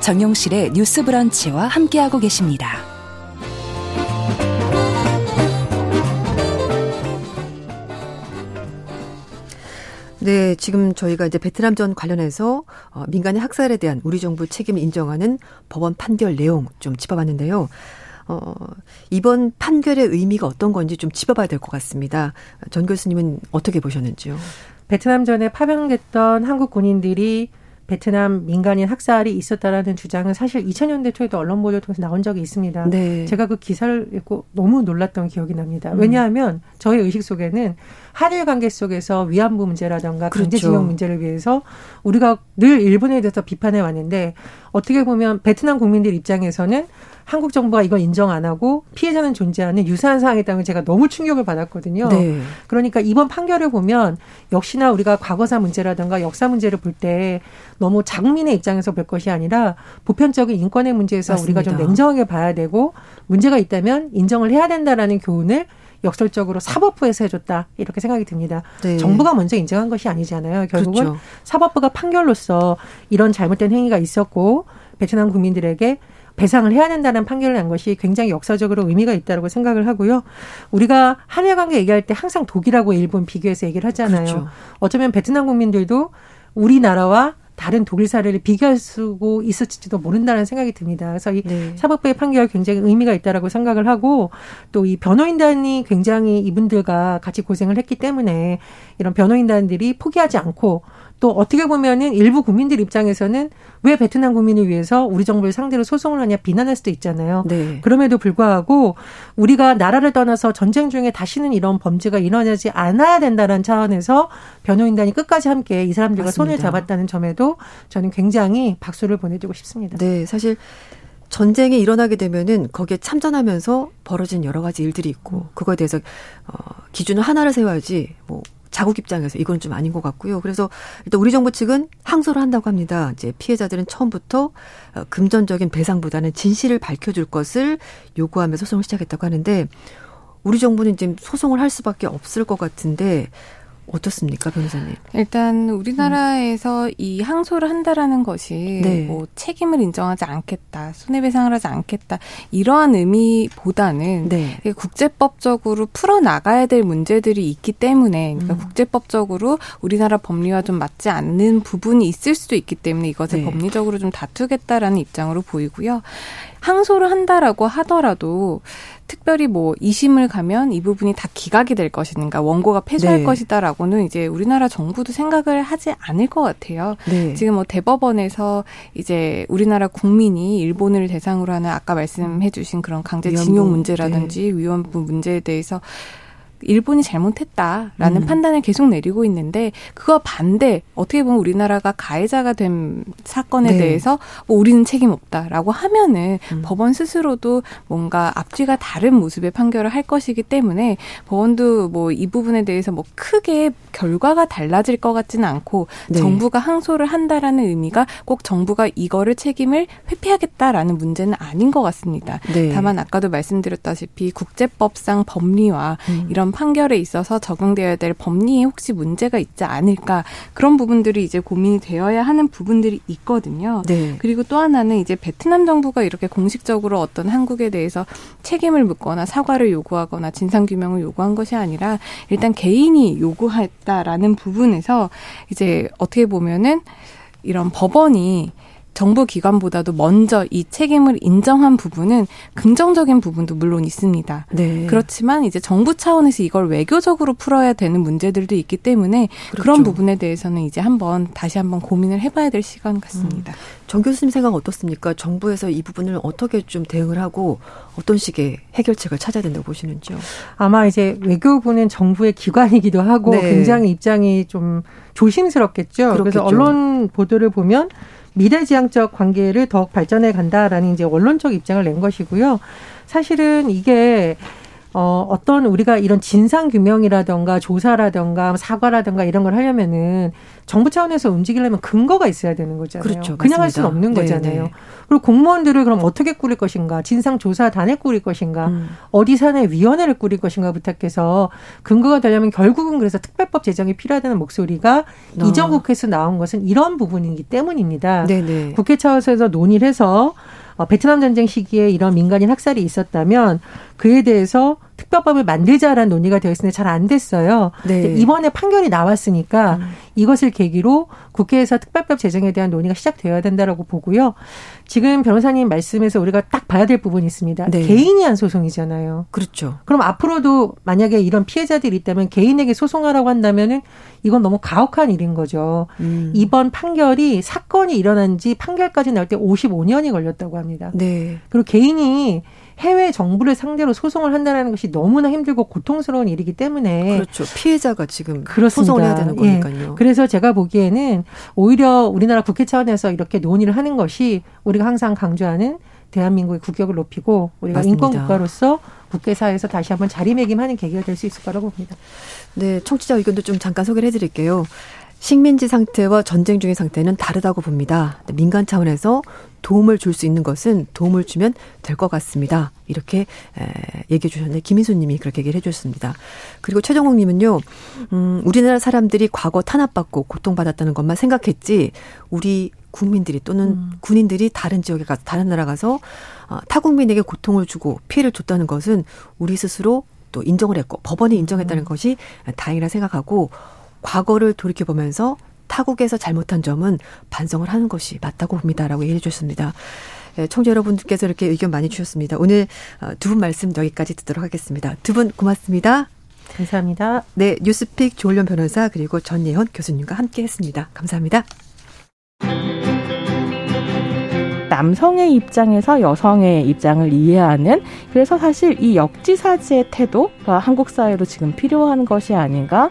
정용실의 뉴스브런치와 함께하고 계십니다. 네, 지금 저희가 이제 베트남전 관련해서 민간인 학살에 대한 우리 정부 책임을 인정하는 법원 판결 내용 좀 짚어봤는데요. 어, 이번 판결의 의미가 어떤 건지 좀 짚어봐야 될 것 같습니다. 전 교수님은 어떻게 보셨는지요? 베트남전에 파병됐던 한국 군인들이 베트남 민간인 학살이 있었다라는 주장은 사실 이천 년대 초에도 언론 보도를 통해서 나온 적이 있습니다. 네. 제가 그 기사를 읽고 너무 놀랐던 기억이 납니다. 왜냐하면 저희 의식 속에는 한일 관계 속에서 위안부 문제라든가 강제징용 그렇죠. 문제를 위해서 우리가 늘 일본에 대해서 비판해 왔는데 어떻게 보면 베트남 국민들 입장에서는 한국 정부가 이걸 인정 안 하고 피해자는 존재하는 유사한 상황에 따르면 제가 너무 충격을 받았거든요. 네. 그러니까 이번 판결을 보면 역시나 우리가 과거사 문제라든가 역사 문제를 볼 때 너무 자국민의 입장에서 볼 것이 아니라 보편적인 인권의 문제에서 맞습니다. 우리가 좀 냉정하게 봐야 되고 문제가 있다면 인정을 해야 된다라는 교훈을 역설적으로 사법부에서 해줬다 이렇게 생각이 듭니다. 네. 정부가 먼저 인정한 것이 아니잖아요. 결국은 그렇죠. 사법부가 판결로서 이런 잘못된 행위가 있었고 베트남 국민들에게 배상을 해야 된다는 판결을 낸 것이 굉장히 역사적으로 의미가 있다고 생각을 하고요. 우리가 한일 관계 얘기할 때 항상 독일하고 일본 비교해서 얘기를 하잖아요. 그렇죠. 어쩌면 베트남 국민들도 우리나라와 다른 독일 사례를 비교할 수 있었을지도 모른다는 생각이 듭니다. 그래서 이 네. 사법부의 판결 굉장히 의미가 있다라고 생각을 하고 또 이 변호인단이 굉장히 이분들과 같이 고생을 했기 때문에 이런 변호인단들이 포기하지 않고 또 어떻게 보면은 일부 국민들 입장에서는 왜 베트남 국민을 위해서 우리 정부를 상대로 소송을 하냐 비난할 수도 있잖아요. 네. 그럼에도 불구하고 우리가 나라를 떠나서 전쟁 중에 다시는 이런 범죄가 일어나지 않아야 된다는 차원에서 변호인단이 끝까지 함께 이 사람들과 맞습니다. 손을 잡았다는 점에도 저는 굉장히 박수를 보내주고 싶습니다. 네, 사실 전쟁이 일어나게 되면은 거기에 참전하면서 벌어진 여러 가지 일들이 있고 그거에 대해서 어, 기준을 하나를 세워야지 뭐. 자국 입장에서 이건 좀 아닌 것 같고요. 그래서 일단 우리 정부 측은 항소를 한다고 합니다. 이제 피해자들은 처음부터 금전적인 배상보다는 진실을 밝혀줄 것을 요구하면서 소송을 시작했다고 하는데 우리 정부는 지금 소송을 할 수밖에 없을 것 같은데 어떻습니까, 변호사님? 일단 우리나라에서 음. 이 항소를 한다라는 것이 네. 뭐 책임을 인정하지 않겠다, 손해배상을 하지 않겠다 이러한 의미보다는 네. 국제법적으로 풀어나가야 될 문제들이 있기 때문에 그러니까 음. 국제법적으로 우리나라 법리와 좀 맞지 않는 부분이 있을 수도 있기 때문에 이것을 네. 법리적으로 좀 다투겠다라는 입장으로 보이고요. 항소를 한다라고 하더라도 특별히 뭐 이심을 가면 이 부분이 다 기각이 될 것인가, 원고가 패소할 네. 것이다라고는 이제 우리나라 정부도 생각을 하지 않을 것 같아요. 네. 지금 뭐 대법원에서 이제 우리나라 국민이 일본을 대상으로 하는 아까 말씀해주신 그런 강제징용 문제라든지 네. 위안부 문제에 대해서 일본이 잘못했다라는 음. 판단을 계속 내리고 있는데 그와 반대 어떻게 보면 우리나라가 가해자가 된 사건에 네. 대해서 뭐 우리는 책임 없다라고 하면은 음. 법원 스스로도 뭔가 앞뒤가 다른 모습의 판결을 할 것이기 때문에 법원도 뭐 이 부분에 대해서 뭐 크게 결과가 달라질 것 같지는 않고 네. 정부가 항소를 한다라는 의미가 꼭 정부가 이거를 책임을 회피하겠다라는 문제는 아닌 것 같습니다. 네. 다만 아까도 말씀드렸다시피 국제법상 법리와 음. 이런 판결에 있어서 적용되어야 될 법리에 혹시 문제가 있지 않을까 그런 부분들이 이제 고민이 되어야 하는 부분들이 있거든요. 네. 그리고 또 하나는 이제 베트남 정부가 이렇게 공식적으로 어떤 한국에 대해서 책임을 묻거나 사과를 요구하거나 진상규명을 요구한 것이 아니라 일단 개인이 요구했다라는 부분에서 이제 어떻게 보면은 이런 법원이 정부 기관보다도 먼저 이 책임을 인정한 부분은 긍정적인 부분도 물론 있습니다. 네. 그렇지만 이제 정부 차원에서 이걸 외교적으로 풀어야 되는 문제들도 있기 때문에 그렇죠. 그런 부분에 대해서는 이제 한번 다시 한번 고민을 해봐야 될 시간 같습니다. 음. 정 교수님 생각은 어떻습니까? 정부에서 이 부분을 어떻게 좀 대응을 하고 어떤 식의 해결책을 찾아야 된다고 보시는지요? 아마 이제 외교부는 정부의 기관이기도 하고 네. 굉장히 입장이 좀 조심스럽겠죠. 그렇겠죠. 그래서 언론 보도를 보면 미래지향적 관계를 더욱 발전해 간다라는 이제 원론적 입장을 낸 것이고요. 사실은 이게 어, 어떤 우리가 이런 진상규명이라든가 조사라든가 사과라든가 이런 걸 하려면은 정부 차원에서 움직이려면 근거가 있어야 되는 거잖아요. 그렇죠. 그냥 맞습니다. 할 수는 없는 네, 거잖아요. 네. 그리고 공무원들을 그럼 어떻게 꾸릴 것인가, 진상조사단을 꾸릴 것인가, 음. 어디 산에 위원회를 꾸릴 것인가 부탁해서 근거가 되려면 결국은 그래서 특별법 제정이 필요하다는 목소리가 어. 이전 국회에서 나온 것은 이런 부분이기 때문입니다. 네, 네. 국회 차원에서 논의를 해서 베트남 전쟁 시기에 이런 민간인 학살이 있었다면 그에 대해서 특별법을 만들자라는 논의가 되어 있었는데 잘 안 됐어요. 네. 이번에 판결이 나왔으니까 음. 이것을 계기로 국회에서 특별법 제정에 대한 논의가 시작되어야 된다라고 보고요. 지금 변호사님 말씀에서 우리가 딱 봐야 될 부분이 있습니다. 네. 개인이 한 소송이잖아요. 그렇죠. 그럼 앞으로도 만약에 이런 피해자들이 있다면 개인에게 소송하라고 한다면은 이건 너무 가혹한 일인 거죠. 음. 이번 판결이 사건이 일어난 지 판결까지 나올 때 오십오 년이 걸렸다고 합니다. 네. 그리고 개인이 해외 정부를 상대로 소송을 한다는 것이 너무나 힘들고 고통스러운 일이기 때문에. 그렇죠. 피해자가 지금 그렇습니다. 소송을 해야 되는 거니까요. 예. 그래서 제가 보기에는 오히려 우리나라 국회 차원에서 이렇게 논의를 하는 것이 우리가 항상 강조하는 대한민국의 국격을 높이고 우리가 맞습니다. 인권국가로서 국회사에서 다시 한번 자리매김하는 계기가 될 수 있을 거라고 봅니다. 네, 청취자 의견도 좀 잠깐 소개를 해드릴게요. 식민지 상태와 전쟁 중의 상태는 다르다고 봅니다. 민간 차원에서 도움을 줄 수 있는 것은 도움을 주면 될 것 같습니다. 이렇게 얘기해 주셨는데 김인수 님이 그렇게 얘기를 해 주셨습니다. 그리고 최정욱 님은요. 음, 우리나라 사람들이 과거 탄압받고 고통받았다는 것만 생각했지 우리 국민들이 또는 음. 군인들이 다른 지역에 가서 다른 나라 가서 타국민에게 고통을 주고 피해를 줬다는 것은 우리 스스로 또 인정을 했고 법원이 인정했다는 음. 것이 다행이라 생각하고 과거를 돌이켜보면서 타국에서 잘못한 점은 반성을 하는 것이 맞다고 봅니다라고 얘기해 주셨습니다. 청취자 여러분들께서 이렇게 의견 많이 주셨습니다. 오늘 두 분 말씀 여기까지 듣도록 하겠습니다. 두 분 고맙습니다. 감사합니다. 네, 뉴스픽 조을원 변호사 그리고 전예현 교수님과 함께했습니다. 감사합니다. 남성의 입장에서 여성의 입장을 이해하는 그래서 사실 이 역지사지의 태도가 한국 사회로 지금 필요한 것이 아닌가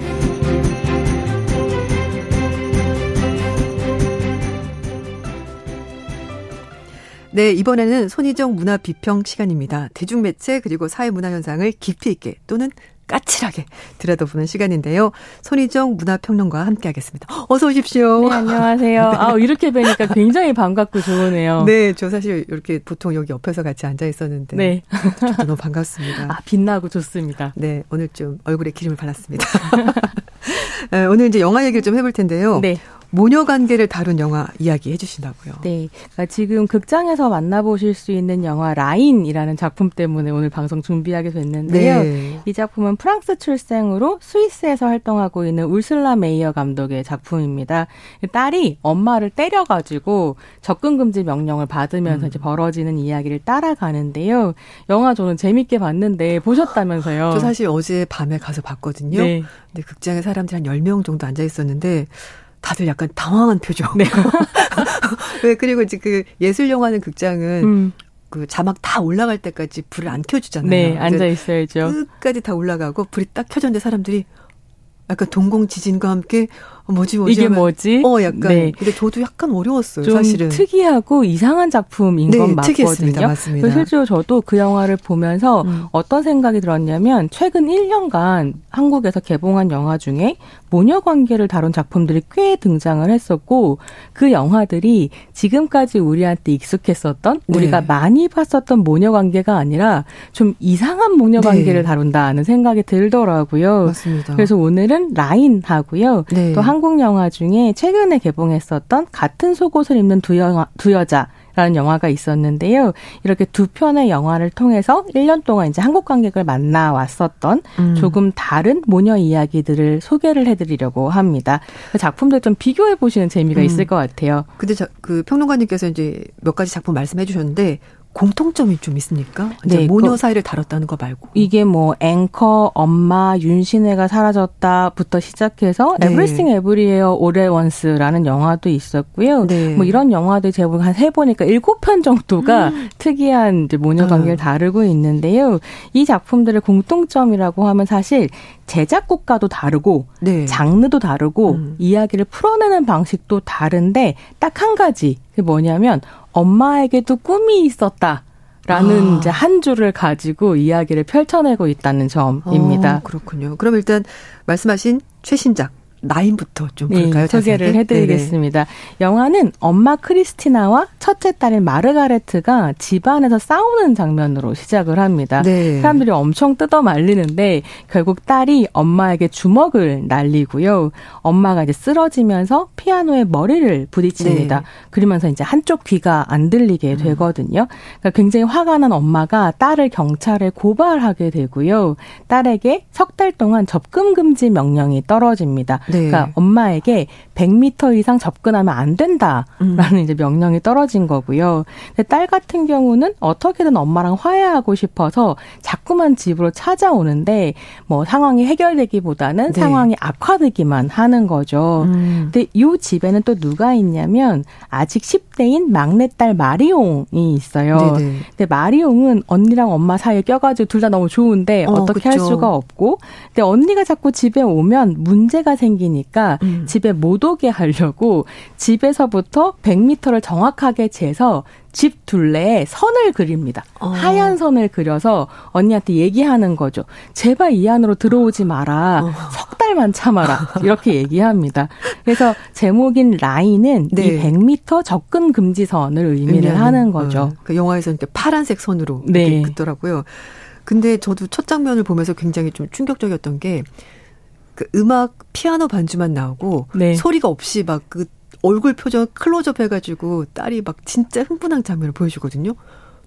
네, 이번에는 손희정 문화비평 시간입니다. 대중매체 그리고 사회문화 현상을 깊이 있게 또는 까칠하게 들여다보는 시간인데요. 손희정 문화평론가와 함께하겠습니다. 어서 오십시오. 네, 안녕하세요. 네. 아, 이렇게 뵈니까 굉장히 반갑고 좋으네요. 네, 저 사실 이렇게 보통 여기 옆에서 같이 앉아 있었는데 네. 저도 너무 반갑습니다. 아, 빛나고 좋습니다. 네, 오늘 좀 얼굴에 기름을 발랐습니다. 네, 오늘 이제 영화 얘기를 좀 해볼 텐데요. 네. 모녀 관계를 다룬 영화 이야기 해주신다고요. 네, 그러니까 지금 극장에서 만나보실 수 있는 영화 라인이라는 작품 때문에 오늘 방송 준비하게 됐는데요. 네. 이 작품은 프랑스 출생으로 스위스에서 활동하고 있는 울슬라 메이어 감독의 작품입니다. 딸이 엄마를 때려가지고 접근 금지 명령을 받으면서 음. 이제 벌어지는 이야기를 따라가는데요. 영화 저는 재밌게 봤는데 보셨다면서요? 저 사실 어제 밤에 가서 봤거든요. 네. 근데 극장에 사람들이 한 열 명 정도 앉아 있었는데. 다들 약간 당황한 표정. 네. 왜 그리고 이제 그 예술 영화는 극장은 음. 그 자막 다 올라갈 때까지 불을 안 켜주잖아요. 네, 앉아 있어야죠. 끝까지 다 올라가고 불이 딱 켜졌는데 사람들이 약간 동공 지진과 함께 뭐지 뭐지 이게 하면, 뭐지? 어 약간 네. 근데 저도 약간 어려웠어요. 좀 사실은 특이하고 이상한 작품인 네, 건 맞거든요. 특이했습니다. 맞습니다. 실제로 저도 그 영화를 보면서 음. 어떤 생각이 들었냐면 최근 일 년간 한국에서 개봉한 영화 중에 모녀 관계를 다룬 작품들이 꽤 등장을 했었고 그 영화들이 지금까지 우리한테 익숙했었던 네. 우리가 많이 봤었던 모녀 관계가 아니라 좀 이상한 모녀 관계를 네. 다룬다는 생각이 들더라고요. 맞습니다. 그래서 오늘은 라인하고요. 네. 또 한국 영화 중에 최근에 개봉했었던 같은 속옷을 입는 두, 영화, 두 여자 라는 영화가 있었는데요. 이렇게 두 편의 영화를 통해서 일 년 동안 이제 한국 관객을 만나 왔었던 음. 조금 다른 모녀 이야기들을 소개를 해드리려고 합니다. 그 작품들 좀 비교해 보시는 재미가 음. 있을 것 같아요. 근데 저, 그 평론가님께서 이제 몇 가지 작품 말씀해 주셨는데 공통점이 좀 있습니까? 네, 모녀 사이를 다뤘다는 거 말고. 이게 뭐 앵커, 엄마, 윤신혜가 사라졌다부터 시작해서 네. Everything Everywhere All at Once라는 영화도 있었고요. 네. 뭐 이런 영화들 제목을 한 해보니까 일곱 편 정도가 음. 특이한 이제 모녀 관계를 다루고 있는데요. 이 작품들의 공통점이라고 하면 사실 제작국가도 다르고 네. 장르도 다르고 음. 이야기를 풀어내는 방식도 다른데 딱 한 가지 그게 뭐냐면 엄마에게도 꿈이 있었다. 라는 아. 이제 한 줄을 가지고 이야기를 펼쳐내고 있다는 점입니다. 아, 그렇군요. 그럼 일단 말씀하신 최신작 라인부터 좀 볼까요? 네, 소개를 자세하게? 해드리겠습니다. 네네. 영화는 엄마 크리스티나와 첫째 딸인 마르가레트가 집안에서 싸우는 장면으로 시작을 합니다. 네. 사람들이 엄청 뜯어말리는데 결국 딸이 엄마에게 주먹을 날리고요. 엄마가 이제 쓰러지면서 피아노에 머리를 부딪힙니다. 네. 그러면서 이제 한쪽 귀가 안 들리게 음. 되거든요. 그러니까 굉장히 화가 난 엄마가 딸을 경찰에 고발하게 되고요. 딸에게 석 달 동안 접근 금지 명령이 떨어집니다. 네. 그러니까 엄마에게 백 미터 이상 접근하면 안 된다라는 음. 이제 명령이 떨어진 거고요. 근데 딸 같은 경우는 어떻게든 엄마랑 화해하고 싶어서 자꾸만 집으로 찾아오는데 뭐 상황이 해결되기보다는 네. 상황이 악화되기만 하는 거죠. 음. 근데 이 집에는 또 누가 있냐면 아직 십 대인 막내딸 마리옹이 있어요. 네네. 근데 마리옹은 언니랑 엄마 사이에 껴가지고 둘 다 너무 좋은데 어, 어떻게 그쵸. 할 수가 없고 근데 언니가 자꾸 집에 오면 문제가 생기니까 음. 집에 못 오게 하려고 집에서부터 백 미터를 정확하게 재서 집 둘레에 선을 그립니다. 어. 하얀 선을 그려서 언니한테 얘기하는 거죠. 제발 이 안으로 들어오지 마라. 어. 석 달만 참아라. 이렇게 얘기합니다. 그래서 제목인 라인은 네. 이 백 미터 접근 금지선을 의미를 하는 거죠. 어. 그 영화에서는 파란색 선으로 네. 이렇게 긋더라고요. 근데 저도 첫 장면을 보면서 굉장히 좀 충격적이었던 게 그 음악 피아노 반주만 나오고 네. 소리가 없이 막 그 얼굴 표정 클로즈업 해가지고 딸이 막 진짜 흥분한 장면을 보여주거든요.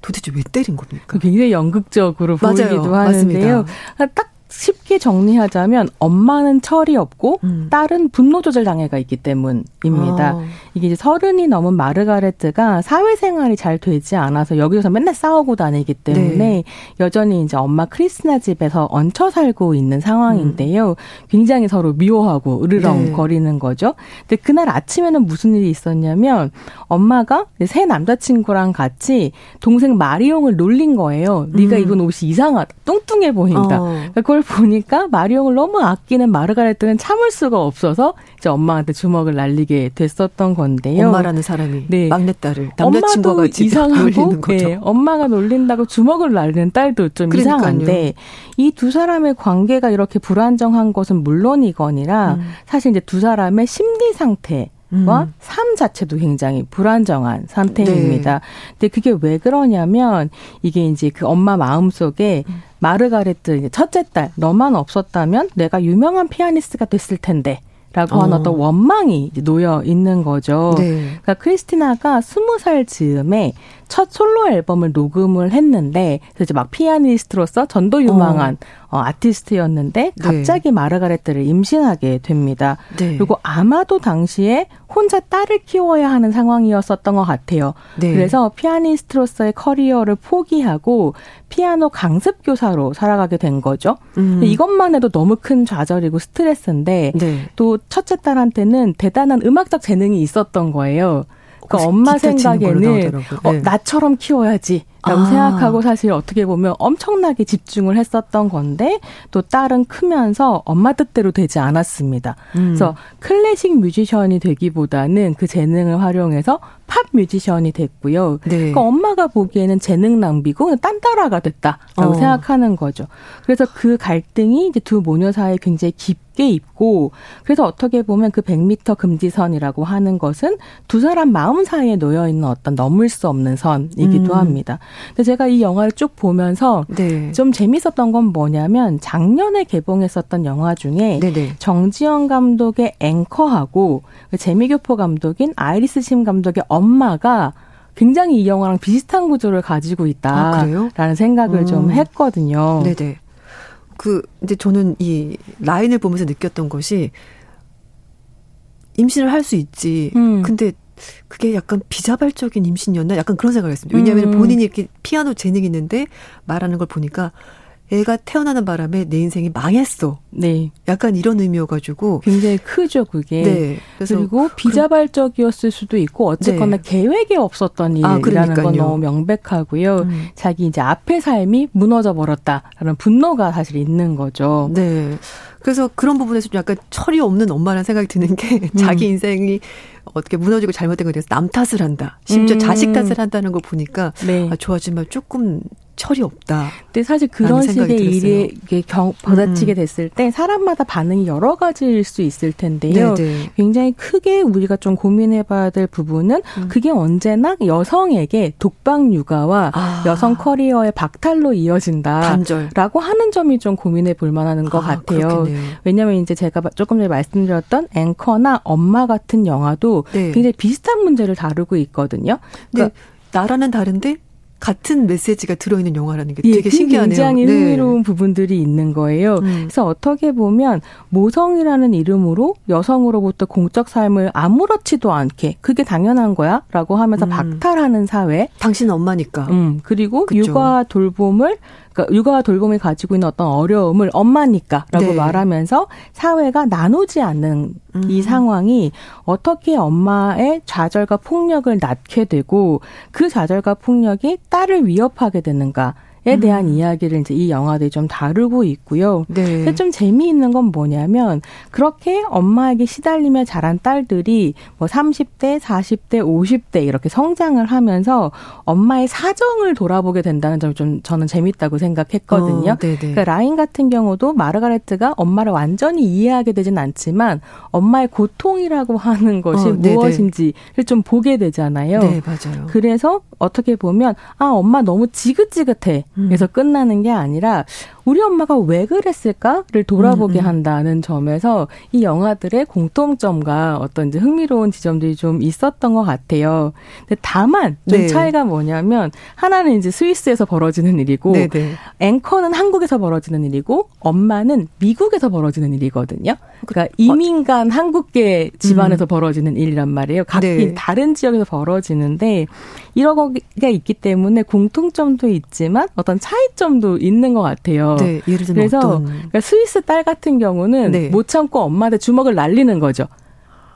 도대체 왜 때린 겁니까? 굉장히 연극적으로 맞아요. 보이기도 하는데요. 맞습니다. 딱 쉽게 정리하자면 엄마는 철이 없고 음. 딸은 분노조절 장애가 있기 때문입니다. 아. 이게 이제 서른이 넘은 마르가레트가 사회생활이 잘 되지 않아서 여기저기서 맨날 싸우고 다니기 때문에 네. 여전히 이제 엄마 크리스티나 집에서 얹혀 살고 있는 상황인데요. 음. 굉장히 서로 미워하고 으르렁거리는 네. 거죠. 근데 그날 아침에는 무슨 일이 있었냐면 엄마가 새 남자친구랑 같이 동생 마리옹을 놀린 거예요. 음. 네가 입은 옷이 이상하다. 뚱뚱해 보인다. 어. 그걸 보니까 마리옹을 너무 아끼는 마르가레트는 참을 수가 없어서 이제 엄마한테 주먹을 날리게 됐었던 건데요. 엄마라는 사람이 네. 막내딸을 남자친구가 이상하고 네. 엄마가 놀린다고 주먹을 날리는 딸도 좀 그러니까요. 이상한데 이 두 사람의 관계가 이렇게 불안정한 것은 물론이거니라 음. 사실 이제 두 사람의 심리 상태 와 삶 자체도 굉장히 불안정한 상태입니다. 네. 근데 그게 왜 그러냐면 이게 이제 그 엄마 마음속에 음. 마르가레트 첫째 딸 너만 없었다면 내가 유명한 피아니스트가 됐을 텐데. 라고 하는 어. 어떤 원망이 놓여 있는 거죠. 네. 그러니까 크리스티나가 스무 살 즈음에 첫 솔로 앨범을 녹음을 했는데 그래서 이제 막 피아니스트로서 전도유망한 어. 어, 아티스트였는데 갑자기 네. 마르가레트를 임신하게 됩니다. 네. 그리고 아마도 당시에 혼자 딸을 키워야 하는 상황이었었던 것 같아요. 네. 그래서 피아니스트로서의 커리어를 포기하고 피아노 강습교사로 살아가게 된 거죠. 음. 이것만 해도 너무 큰 좌절이고 스트레스인데 네. 또 첫째 딸한테는 대단한 음악적 재능이 있었던 거예요. 그러니까 엄마 생각에는 어, 네. 나처럼 키워야지. 라고 아. 생각하고 사실 어떻게 보면 엄청나게 집중을 했었던 건데 또 딸은 크면서 엄마 뜻대로 되지 않았습니다. 음. 그래서 클래식 뮤지션이 되기보다는 그 재능을 활용해서 팝 뮤지션이 됐고요. 네. 그러니까 엄마가 보기에는 재능 낭비고 딴따라가 됐다라고 어. 생각하는 거죠. 그래서 그 갈등이 이제 두 모녀 사이에 굉장히 깊게 있고 그래서 어떻게 보면 그 백 미터 금지선이라고 하는 것은 두 사람 마음 사이에 놓여있는 어떤 넘을 수 없는 선이기도 음. 합니다. 근데 제가 이 영화를 쭉 보면서 네. 좀 재밌었던 건 뭐냐면 작년에 개봉했었던 영화 중에 네네. 정지영 감독의 앵커하고 재미교포 감독인 아이리스 심 감독의 엄마가 굉장히 이 영화랑 비슷한 구조를 가지고 있다라는 아, 생각을 음. 좀 했거든요. 네네. 그 근데 저는 이 라인을 보면서 느꼈던 것이 임신을 할 수 있지. 음. 근데 그게 약간 비자발적인 임신이었나? 약간 그런 생각을 했습니다. 왜냐하면 음. 본인이 이렇게 피아노 재능이 있는데 말하는 걸 보니까 애가 태어나는 바람에 내 인생이 망했어. 네. 약간 이런 의미여가지고. 굉장히 크죠, 그게. 네. 그래서 그리고 비자발적이었을 수도 있고, 어쨌거나 네. 계획에 없었던 일이라는 아, 건 너무 명백하고요. 음. 자기 이제 앞의 삶이 무너져버렸다라는 분노가 사실 있는 거죠. 네. 그래서 그런 부분에서 좀 약간 철이 없는 엄마라는 생각이 드는 게 음. 자기 인생이 어떻게 무너지고 잘못된 거에 대해서 남 탓을 한다. 심지어 음. 자식 탓을 한다는 걸 보니까 네. 아, 좋아지만 조금 철이 없다. 근데 사실 그런 식의 일에 받아치게 됐을 때 사람마다 반응이 여러 가지일 수 있을 텐데요. 네네. 굉장히 크게 우리가 좀 고민해봐야 될 부분은 음. 그게 언제나 여성에게 독방 육아와 아. 여성 커리어의 박탈로 이어진다라고 하는 점이 좀 고민해볼 만한 것 아, 같아요. 그렇겠네요. 왜냐하면 이제 제가 조금 전에 말씀드렸던 앵커나 엄마 같은 영화도 네. 굉장히 비슷한 문제를 다루고 있거든요. 그러니까 나라는 다른데 같은 메시지가 들어있는 영화라는 게 되게 예, 신기하네요. 굉장히 네. 흥미로운 부분들이 있는 거예요. 음. 그래서 어떻게 보면 모성이라는 이름으로 여성으로부터 공적 삶을 아무렇지도 않게 그게 당연한 거야 라고 하면서 음. 박탈하는 사회. 당신 엄마니까. 음, 그리고 그쵸. 육아 돌봄을. 그러니까 육아와 돌봄이 가지고 있는 어떤 어려움을 엄마니까 라고 네. 말하면서 사회가 나누지 않는 음. 이 상황이 어떻게 엄마의 좌절과 폭력을 낳게 되고 그 좌절과 폭력이 딸을 위협하게 되는가. 에 대한 음. 이야기를 이제 이 영화들이 좀 다루고 있고요. 네. 근데 좀 재미있는 건 뭐냐면 그렇게 엄마에게 시달리며 자란 딸들이 뭐 삼십 대, 사십 대, 오십 대 이렇게 성장을 하면서 엄마의 사정을 돌아보게 된다는 점이 좀 저는 재미있다고 생각했거든요. 어, 그러니까 라인 같은 경우도 마르가레트가 엄마를 완전히 이해하게 되진 않지만 엄마의 고통이라고 하는 것이 어, 무엇인지를 좀 보게 되잖아요. 네, 맞아요. 그래서 어떻게 보면 아, 엄마 너무 지긋지긋해. 그래서 음. 끝나는 게 아니라 우리 엄마가 왜 그랬을까를 돌아보게 음, 음. 한다는 점에서 이 영화들의 공통점과 어떤 이제 흥미로운 지점들이 좀 있었던 것 같아요. 근데 다만 좀 네. 차이가 뭐냐면 하나는 이제 스위스에서 벌어지는 일이고 네네. 앵커는 한국에서 벌어지는 일이고 엄마는 미국에서 벌어지는 일이거든요. 그러니까 이민 간 한국계 집안에서 음. 벌어지는 일이란 말이에요. 각기 네. 다른 지역에서 벌어지는데 이런 게 있기 때문에 공통점도 있지만 어떤 차이점도 있는 것 같아요. 네, 예를 들면 그래서 어떤. 그러니까 스위스 딸 같은 경우는 네. 못 참고 엄마한테 주먹을 날리는 거죠.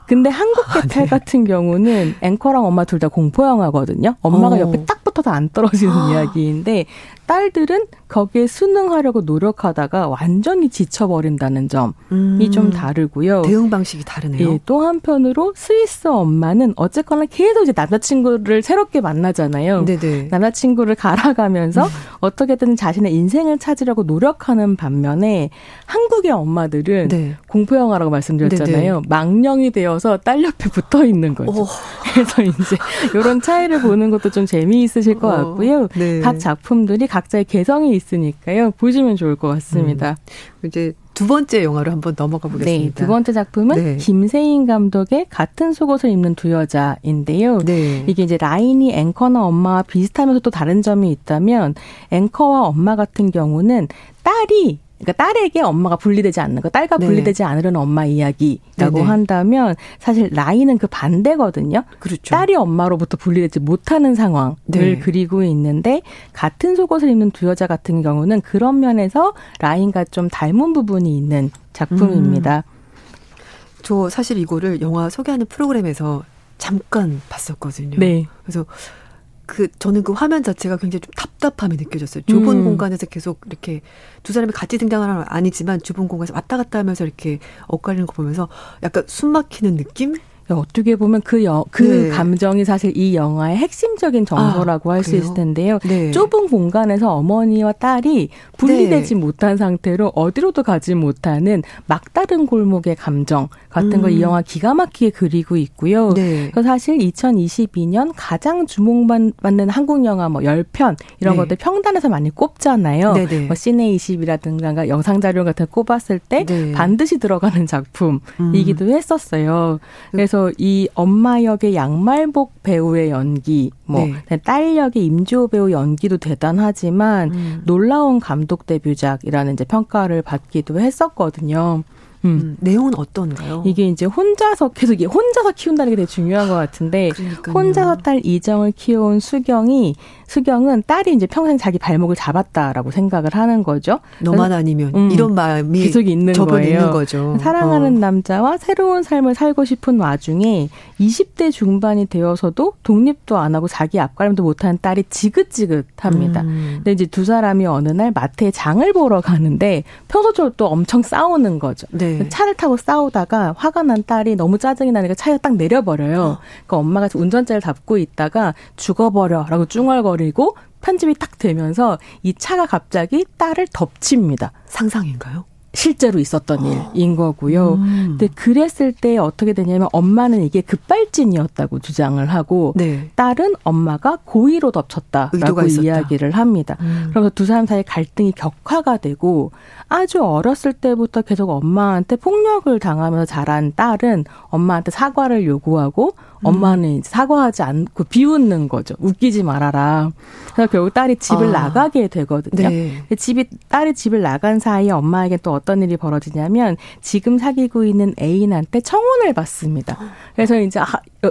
근데 한국계 아, 딸 네. 같은 경우는 앵커랑 엄마 둘 다 공포영화거든요. 엄마가 오. 옆에 딱 붙어서 안 떨어지는 아. 이야기인데 딸들은 거기에 순응하려고 노력하다가 완전히 지쳐버린다는 점이 음. 좀 다르고요. 대응 방식이 다르네요. 예, 또 한편으로 스위스 엄마는 어쨌거나 계속 이제 남자친구를 새롭게 만나잖아요. 네네. 남자친구를 갈아가면서 음. 어떻게든 자신의 인생을 찾으려고 노력하는 반면에 한국의 엄마들은 네. 공포영화라고 말씀드렸잖아요. 네네. 망령이 되어서 딸 옆에 붙어 있는 거죠. 오. 그래서 이제 이런 차이를 보는 것도 좀 재미있으실 것 같고요. 어, 네. 각 작품들이 각자의 개성이 있으니까요. 보시면 좋을 것 같습니다. 음. 이제 두 번째 영화로 한번 넘어가 보겠습니다. 네, 두 번째 작품은 네. 김세인 감독의 같은 속옷을 입는 두 여자인데요. 네. 이게 이제 라인이 앵커나 엄마와 비슷하면서 또 다른 점이 있다면 앵커와 엄마 같은 경우는 딸이 그러니까 딸에게 엄마가 분리되지 않는 거, 딸과 네. 분리되지 않으려는 엄마 이야기라고 네네. 한다면 사실 라인은 그 반대거든요. 그렇죠. 딸이 엄마로부터 분리되지 못하는 상황을 네. 그리고 있는데 같은 속옷을 입는 두 여자 같은 경우는 그런 면에서 라인과 좀 닮은 부분이 있는 작품입니다. 음. 저 사실 이거를 영화 소개하는 프로그램에서 잠깐 봤었거든요. 네. 그래서 그 저는 그 화면 자체가 굉장히 좀 답답함이 느껴졌어요. 좁은 음. 공간에서 계속 이렇게 두 사람이 같이 등장하는 건 아니지만 좁은 공간에서 왔다 갔다 하면서 이렇게 엇갈리는 거 보면서 약간 숨 막히는 느낌? 어떻게 보면 그, 여, 그 네. 감정이 사실 이 영화의 핵심적인 정서라고 아, 할 수 있을 텐데요. 네. 좁은 공간에서 어머니와 딸이 분리되지 네. 못한 상태로 어디로도 가지 못하는 막다른 골목의 감정 같은 음. 걸 이 영화 기가 막히게 그리고 있고요. 네. 그래서 사실 이천이십이 년 가장 주목받는 한국 영화 뭐 십 편 이런 네. 것들 평단에서 많이 꼽잖아요. 네, 네. 뭐 시네이십이라든가 영상자료 같은 거 꼽았을 때 네. 반드시 들어가는 작품이기도 음. 했었어요. 그래서 이 엄마 역의 양말복 배우의 연기, 뭐 딸 네. 역의 임지호 배우 연기도 대단하지만 음. 놀라운 감독 데뷔작이라는 이제 평가를 받기도 했었거든요. 음. 음. 내용은 어떤가요? 이게 이제 혼자서 계속 이게 혼자서 키운다는 게 되게 중요한 것 같은데 그러니까요. 혼자서 딸 이정을 키운 수경이 수경은 딸이 이제 평생 자기 발목을 잡았다라고 생각을 하는 거죠. 너만 아니면 음. 이런 마음이 계속 있는 거예요. 있는 거죠. 사랑하는 어. 남자와 새로운 삶을 살고 싶은 와중에 이십 대 중반이 되어서도 독립도 안 하고 자기 앞가림도 못하는 딸이 지긋지긋합니다. 음. 근데 이제 두 사람이 어느 날 마트에 장을 보러 가는데 평소처럼 또 엄청 싸우는 거죠. 네. 차를 타고 싸우다가 화가 난 딸이 너무 짜증이 나니까 차에 딱 내려버려요. 어. 그러니까 엄마가 운전자를 잡고 있다가 죽어버려라고 중얼거리고 편집이 딱 되면서 이 차가 갑자기 딸을 덮칩니다. 상상인가요? 실제로 있었던 어. 일인 거고요. 음. 근데 그랬을 때 어떻게 되냐면 엄마는 이게 급발진이었다고 주장을 하고 네. 딸은 엄마가 고의로 덮쳤다라고 이야기를 합니다. 음. 그래서 두 사람 사이 갈등이 격화가 되고 아주 어렸을 때부터 계속 엄마한테 폭력을 당하면서 자란 딸은 엄마한테 사과를 요구하고 엄마는 이제 사과하지 않고 비웃는 거죠. 웃기지 말아라. 그래서 결국 딸이 집을 아. 나가게 되거든요. 네. 집이 딸이 집을 나간 사이에 엄마에게 또 어떤 일이 벌어지냐면 지금 사귀고 있는 애인한테 청혼을 받습니다. 그래서 이제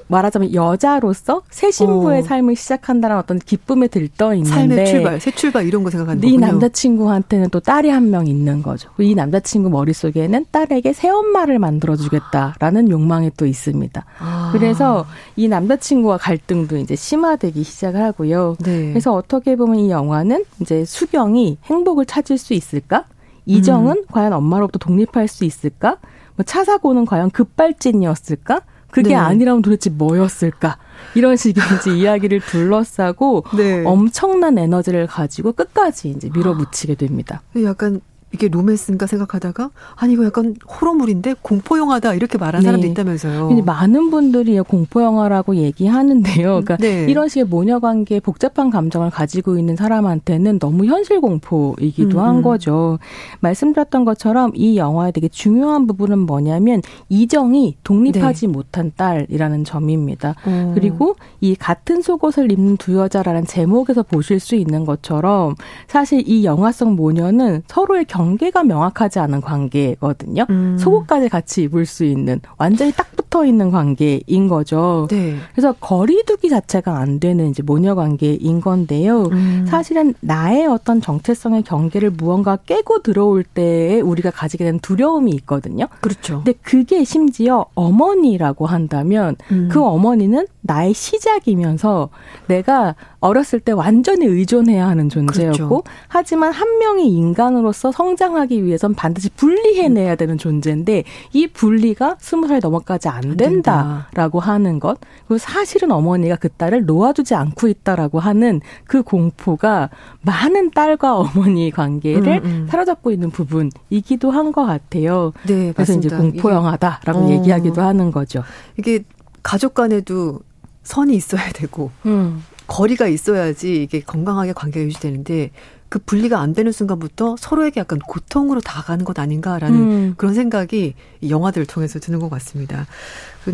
말하자면 여자로서 새 신부의 어. 삶을 시작한다는 어떤 기쁨에 들떠 있는데 삶의 출발, 새 출발 이런 거 생각하는 거군요. 이 남자친구한테는 또 딸이 한 명 있는 거죠. 이 남자친구 머릿속에는 딸에게 새엄마를 만들어주겠다라는 욕망이 또 있습니다. 아. 그래서 이 남자친구와 갈등도 이제 심화되기 시작을 하고요. 네. 그래서 어떻게 보면 이 영화는 이제 수경이 행복을 찾을 수 있을까? 이정은 음. 과연 엄마로부터 독립할 수 있을까? 뭐 차 사고는 과연 급발진이었을까? 그게 네. 아니라면 도대체 뭐였을까? 이런 식의 이제 이야기를 둘러싸고 네. 엄청난 에너지를 가지고 끝까지 이제 밀어붙이게 됩니다. 약간 이게 로맨스인가 생각하다가 아니 이거 약간 호러물인데 공포영화다 이렇게 말하는 네. 사람도 있다면서요. 근데 많은 분들이 공포영화라고 얘기하는데요. 그러니까 네. 이런 식의 모녀관계의 복잡한 감정을 가지고 있는 사람한테는 너무 현실 공포이기도 음. 한 거죠. 말씀드렸던 것처럼 이 영화의 되게 중요한 부분은 뭐냐면 이정이 독립하지 네. 못한 딸이라는 점입니다. 음. 그리고 이 같은 속옷을 입는 두 여자라는 제목에서 보실 수 있는 것처럼 사실 이 영화 속 모녀는 서로의 경계가 명확하지 않은 관계거든요. 음. 속옷까지 같이 입을 수 있는 완전히 딱 붙어 있는 관계인 거죠. 네. 그래서 거리두기 자체가 안 되는 이제 모녀 관계인 건데요. 음. 사실은 나의 어떤 정체성의 경계를 무언가 깨고 들어올 때에 우리가 가지게 되는 두려움이 있거든요. 그렇죠. 근데 그게 심지어 어머니라고 한다면 음. 그 어머니는 나의 시작이면서 내가 어렸을 때 완전히 의존해야 하는 존재였고 그렇죠. 하지만 한 명이 인간으로서 성장하기 위해선 반드시 분리해내야 되는 존재인데 이 분리가 스무 살 넘어까지 안 된다라고 하는 것 그리고 사실은 어머니가 그 딸을 놓아주지 않고 있다라고 하는 그 공포가 많은 딸과 어머니 관계를 음, 음. 사로잡고 있는 부분이기도 한 것 같아요. 네, 그래서 맞습니다. 이제 공포영화다라고 이게, 어. 얘기하기도 하는 거죠. 이게 가족 간에도 선이 있어야 되고 음. 거리가 있어야지 이게 건강하게 관계가 유지되는데 그 분리가 안 되는 순간부터 서로에게 약간 고통으로 다가가는 것 아닌가라는 음. 그런 생각이 이 영화들을 통해서 드는 것 같습니다.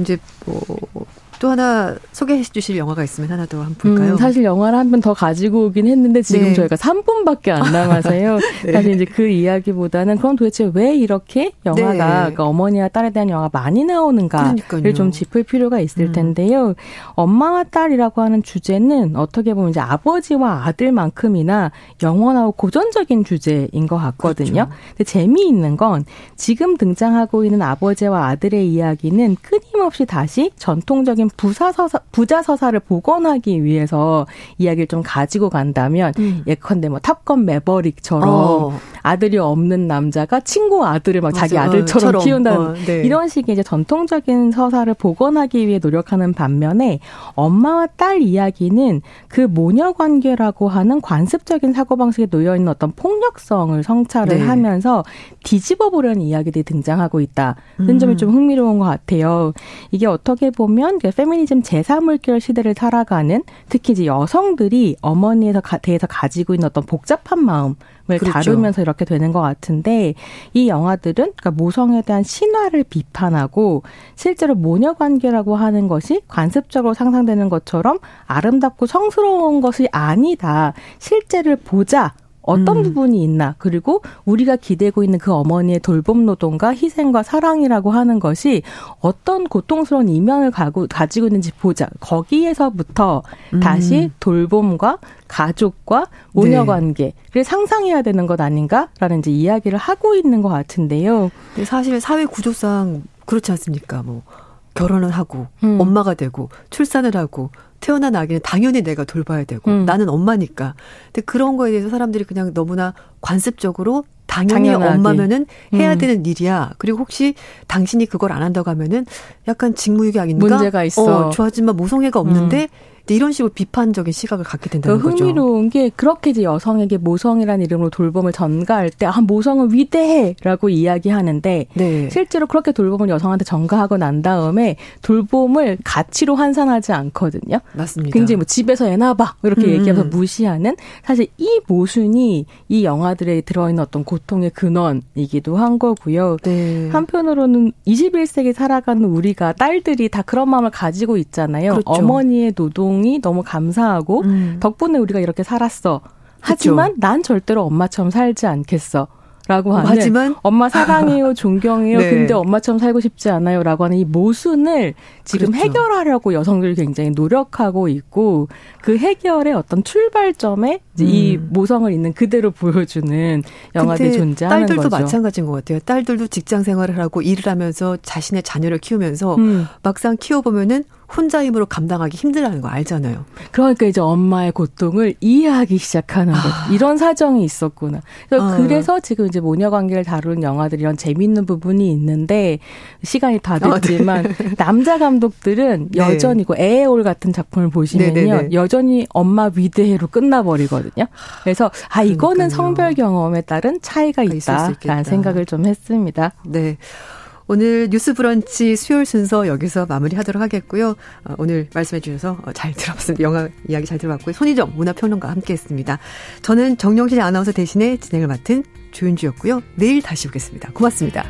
이제 뭐 또 하나 소개해 주실 영화가 있으면 하나 더 한 볼까요? 음, 사실 영화를 한 번 더 가지고 오긴 했는데 지금 네. 저희가 삼 분밖에 안 남아서요. 네. 사실 이제 그 이야기보다는 그럼 도대체 왜 이렇게 영화가 네. 그러니까 어머니와 딸에 대한 영화가 많이 나오는가를 그러니까요. 좀 짚을 필요가 있을 음. 텐데요. 엄마와 딸이라고 하는 주제는 어떻게 보면 이제 아버지와 아들만큼이나 영원하고 고전적인 주제인 것 같거든요. 그렇죠. 근데 재미있는 건 지금 등장하고 있는 아버지와 아들의 이야기는 끊임없이 다시 전통적인 부사 서사, 부자 서사를 복원하기 위해서 이야기를 좀 가지고 간다면 음. 예컨대 뭐 탑건 매버릭처럼 어. 아들이 없는 남자가 친구 아들을 막 맞아. 자기 아들처럼 어, 키운다는 어, 네. 이런 식의 이제 전통적인 서사를 복원하기 위해 노력하는 반면에 엄마와 딸 이야기는 그 모녀 관계라고 하는 관습적인 사고방식에 놓여있는 어떤 폭력성을 성찰을 네. 하면서 뒤집어 보려는 이야기들이 등장하고 있다는 음. 점이 좀 흥미로운 것 같아요. 이게 어떻게 보면 페미니즘 제삼 물결 시대를 살아가는 특히 이제 여성들이 어머니에 대해서 가지고 있는 어떤 복잡한 마음을 그렇죠. 다루면서 이렇게 되는 것 같은데 이 영화들은 그러니까 모성에 대한 신화를 비판하고 실제로 모녀관계라고 하는 것이 관습적으로 상상되는 것처럼 아름답고 성스러운 것이 아니다. 실제를 보자. 어떤 음. 부분이 있나, 그리고 우리가 기대고 있는 그 어머니의 돌봄 노동과 희생과 사랑이라고 하는 것이 어떤 고통스러운 이면을 가고, 가지고 있는지 보자. 거기에서부터 음. 다시 돌봄과 가족과 모녀관계를 네. 상상해야 되는 것 아닌가라는 이제 이야기를 하고 있는 것 같은데요. 근데 사실 사회 구조상 그렇지 않습니까? 뭐 결혼을 하고 음. 엄마가 되고 출산을 하고 태어난 아기는 당연히 내가 돌봐야 되고 음. 나는 엄마니까. 근데 그런 거에 대해서 사람들이 그냥 너무나 관습적으로 당연히 당연하게. 엄마면은 해야 음. 되는 일이야. 그리고 혹시 당신이 그걸 안 한다고 하면은 약간 직무유기 아닌가? 문제가 있어. 어, 저 아줌마 모성애가 없는데. 음. 이런 식으로 비판적인 시각을 갖게 된다는 거죠. 흥미로운 게 그렇게 이제 여성에게 모성이라는 이름으로 돌봄을 전가할 때 아, 모성은 위대해라고 이야기하는데 네. 실제로 그렇게 돌봄을 여성한테 전가하고 난 다음에 돌봄을 가치로 환산하지 않거든요. 맞습니다. 굉장히 뭐 집에서 애나 봐 이렇게 음. 얘기하면서 무시하는 사실 이 모순이 이 영화들에 들어있는 어떤 고통의 근원이기도 한 거고요. 네. 한편으로는 이십일 세기 살아가는 우리가 딸들이 다 그런 마음을 가지고 있잖아요. 그렇죠. 어머니의 노동 이 너무 감사하고 음. 덕분에 우리가 이렇게 살았어. 하지만 그렇죠. 난 절대로 엄마처럼 살지 않겠어. 라고 하는 하지만 엄마 사랑해요, 존경해요. 네. 근데 엄마처럼 살고 싶지 않아요. 라고 하는 이 모순을 지금 그렇죠. 해결하려고 여성들이 굉장히 노력하고 있고 그 해결의 어떤 출발점에 음. 이 모성을 있는 그대로 보여주는 영화들이 존재하는 딸들도 거죠. 딸들도 마찬가지인 것 같아요. 딸들도 직장 생활을 하고 일을 하면서 자신의 자녀를 키우면서 음. 막상 키워보면은 혼자 힘으로 감당하기 힘들다는 거 알잖아요. 그러니까 이제 엄마의 고통을 이해하기 시작하는 거죠. 아. 이런 사정이 있었구나. 그래서, 아. 그래서 지금 이제 모녀 관계를 다루는 영화들이 이런 재미있는 부분이 있는데 시간이 다 됐지만 아, 네. 남자 감독들은 네. 여전히 그 애의 올 같은 작품을 보시면요. 네, 네, 네. 여전히 엄마 위대해로 끝나버리거든요. 그래서 아 이거는 그러니까요. 성별 경험에 따른 차이가 있다라는 생각을 좀 했습니다. 네. 오늘 뉴스 브런치 수요일 순서 여기서 마무리하도록 하겠고요. 오늘 말씀해 주셔서 잘 들어봤습니다. 영화 이야기 잘 들어봤고요. 손희정 문화평론가와 함께했습니다. 저는 정영실 아나운서 대신에 진행을 맡은 조윤주였고요. 내일 다시 오겠습니다. 고맙습니다.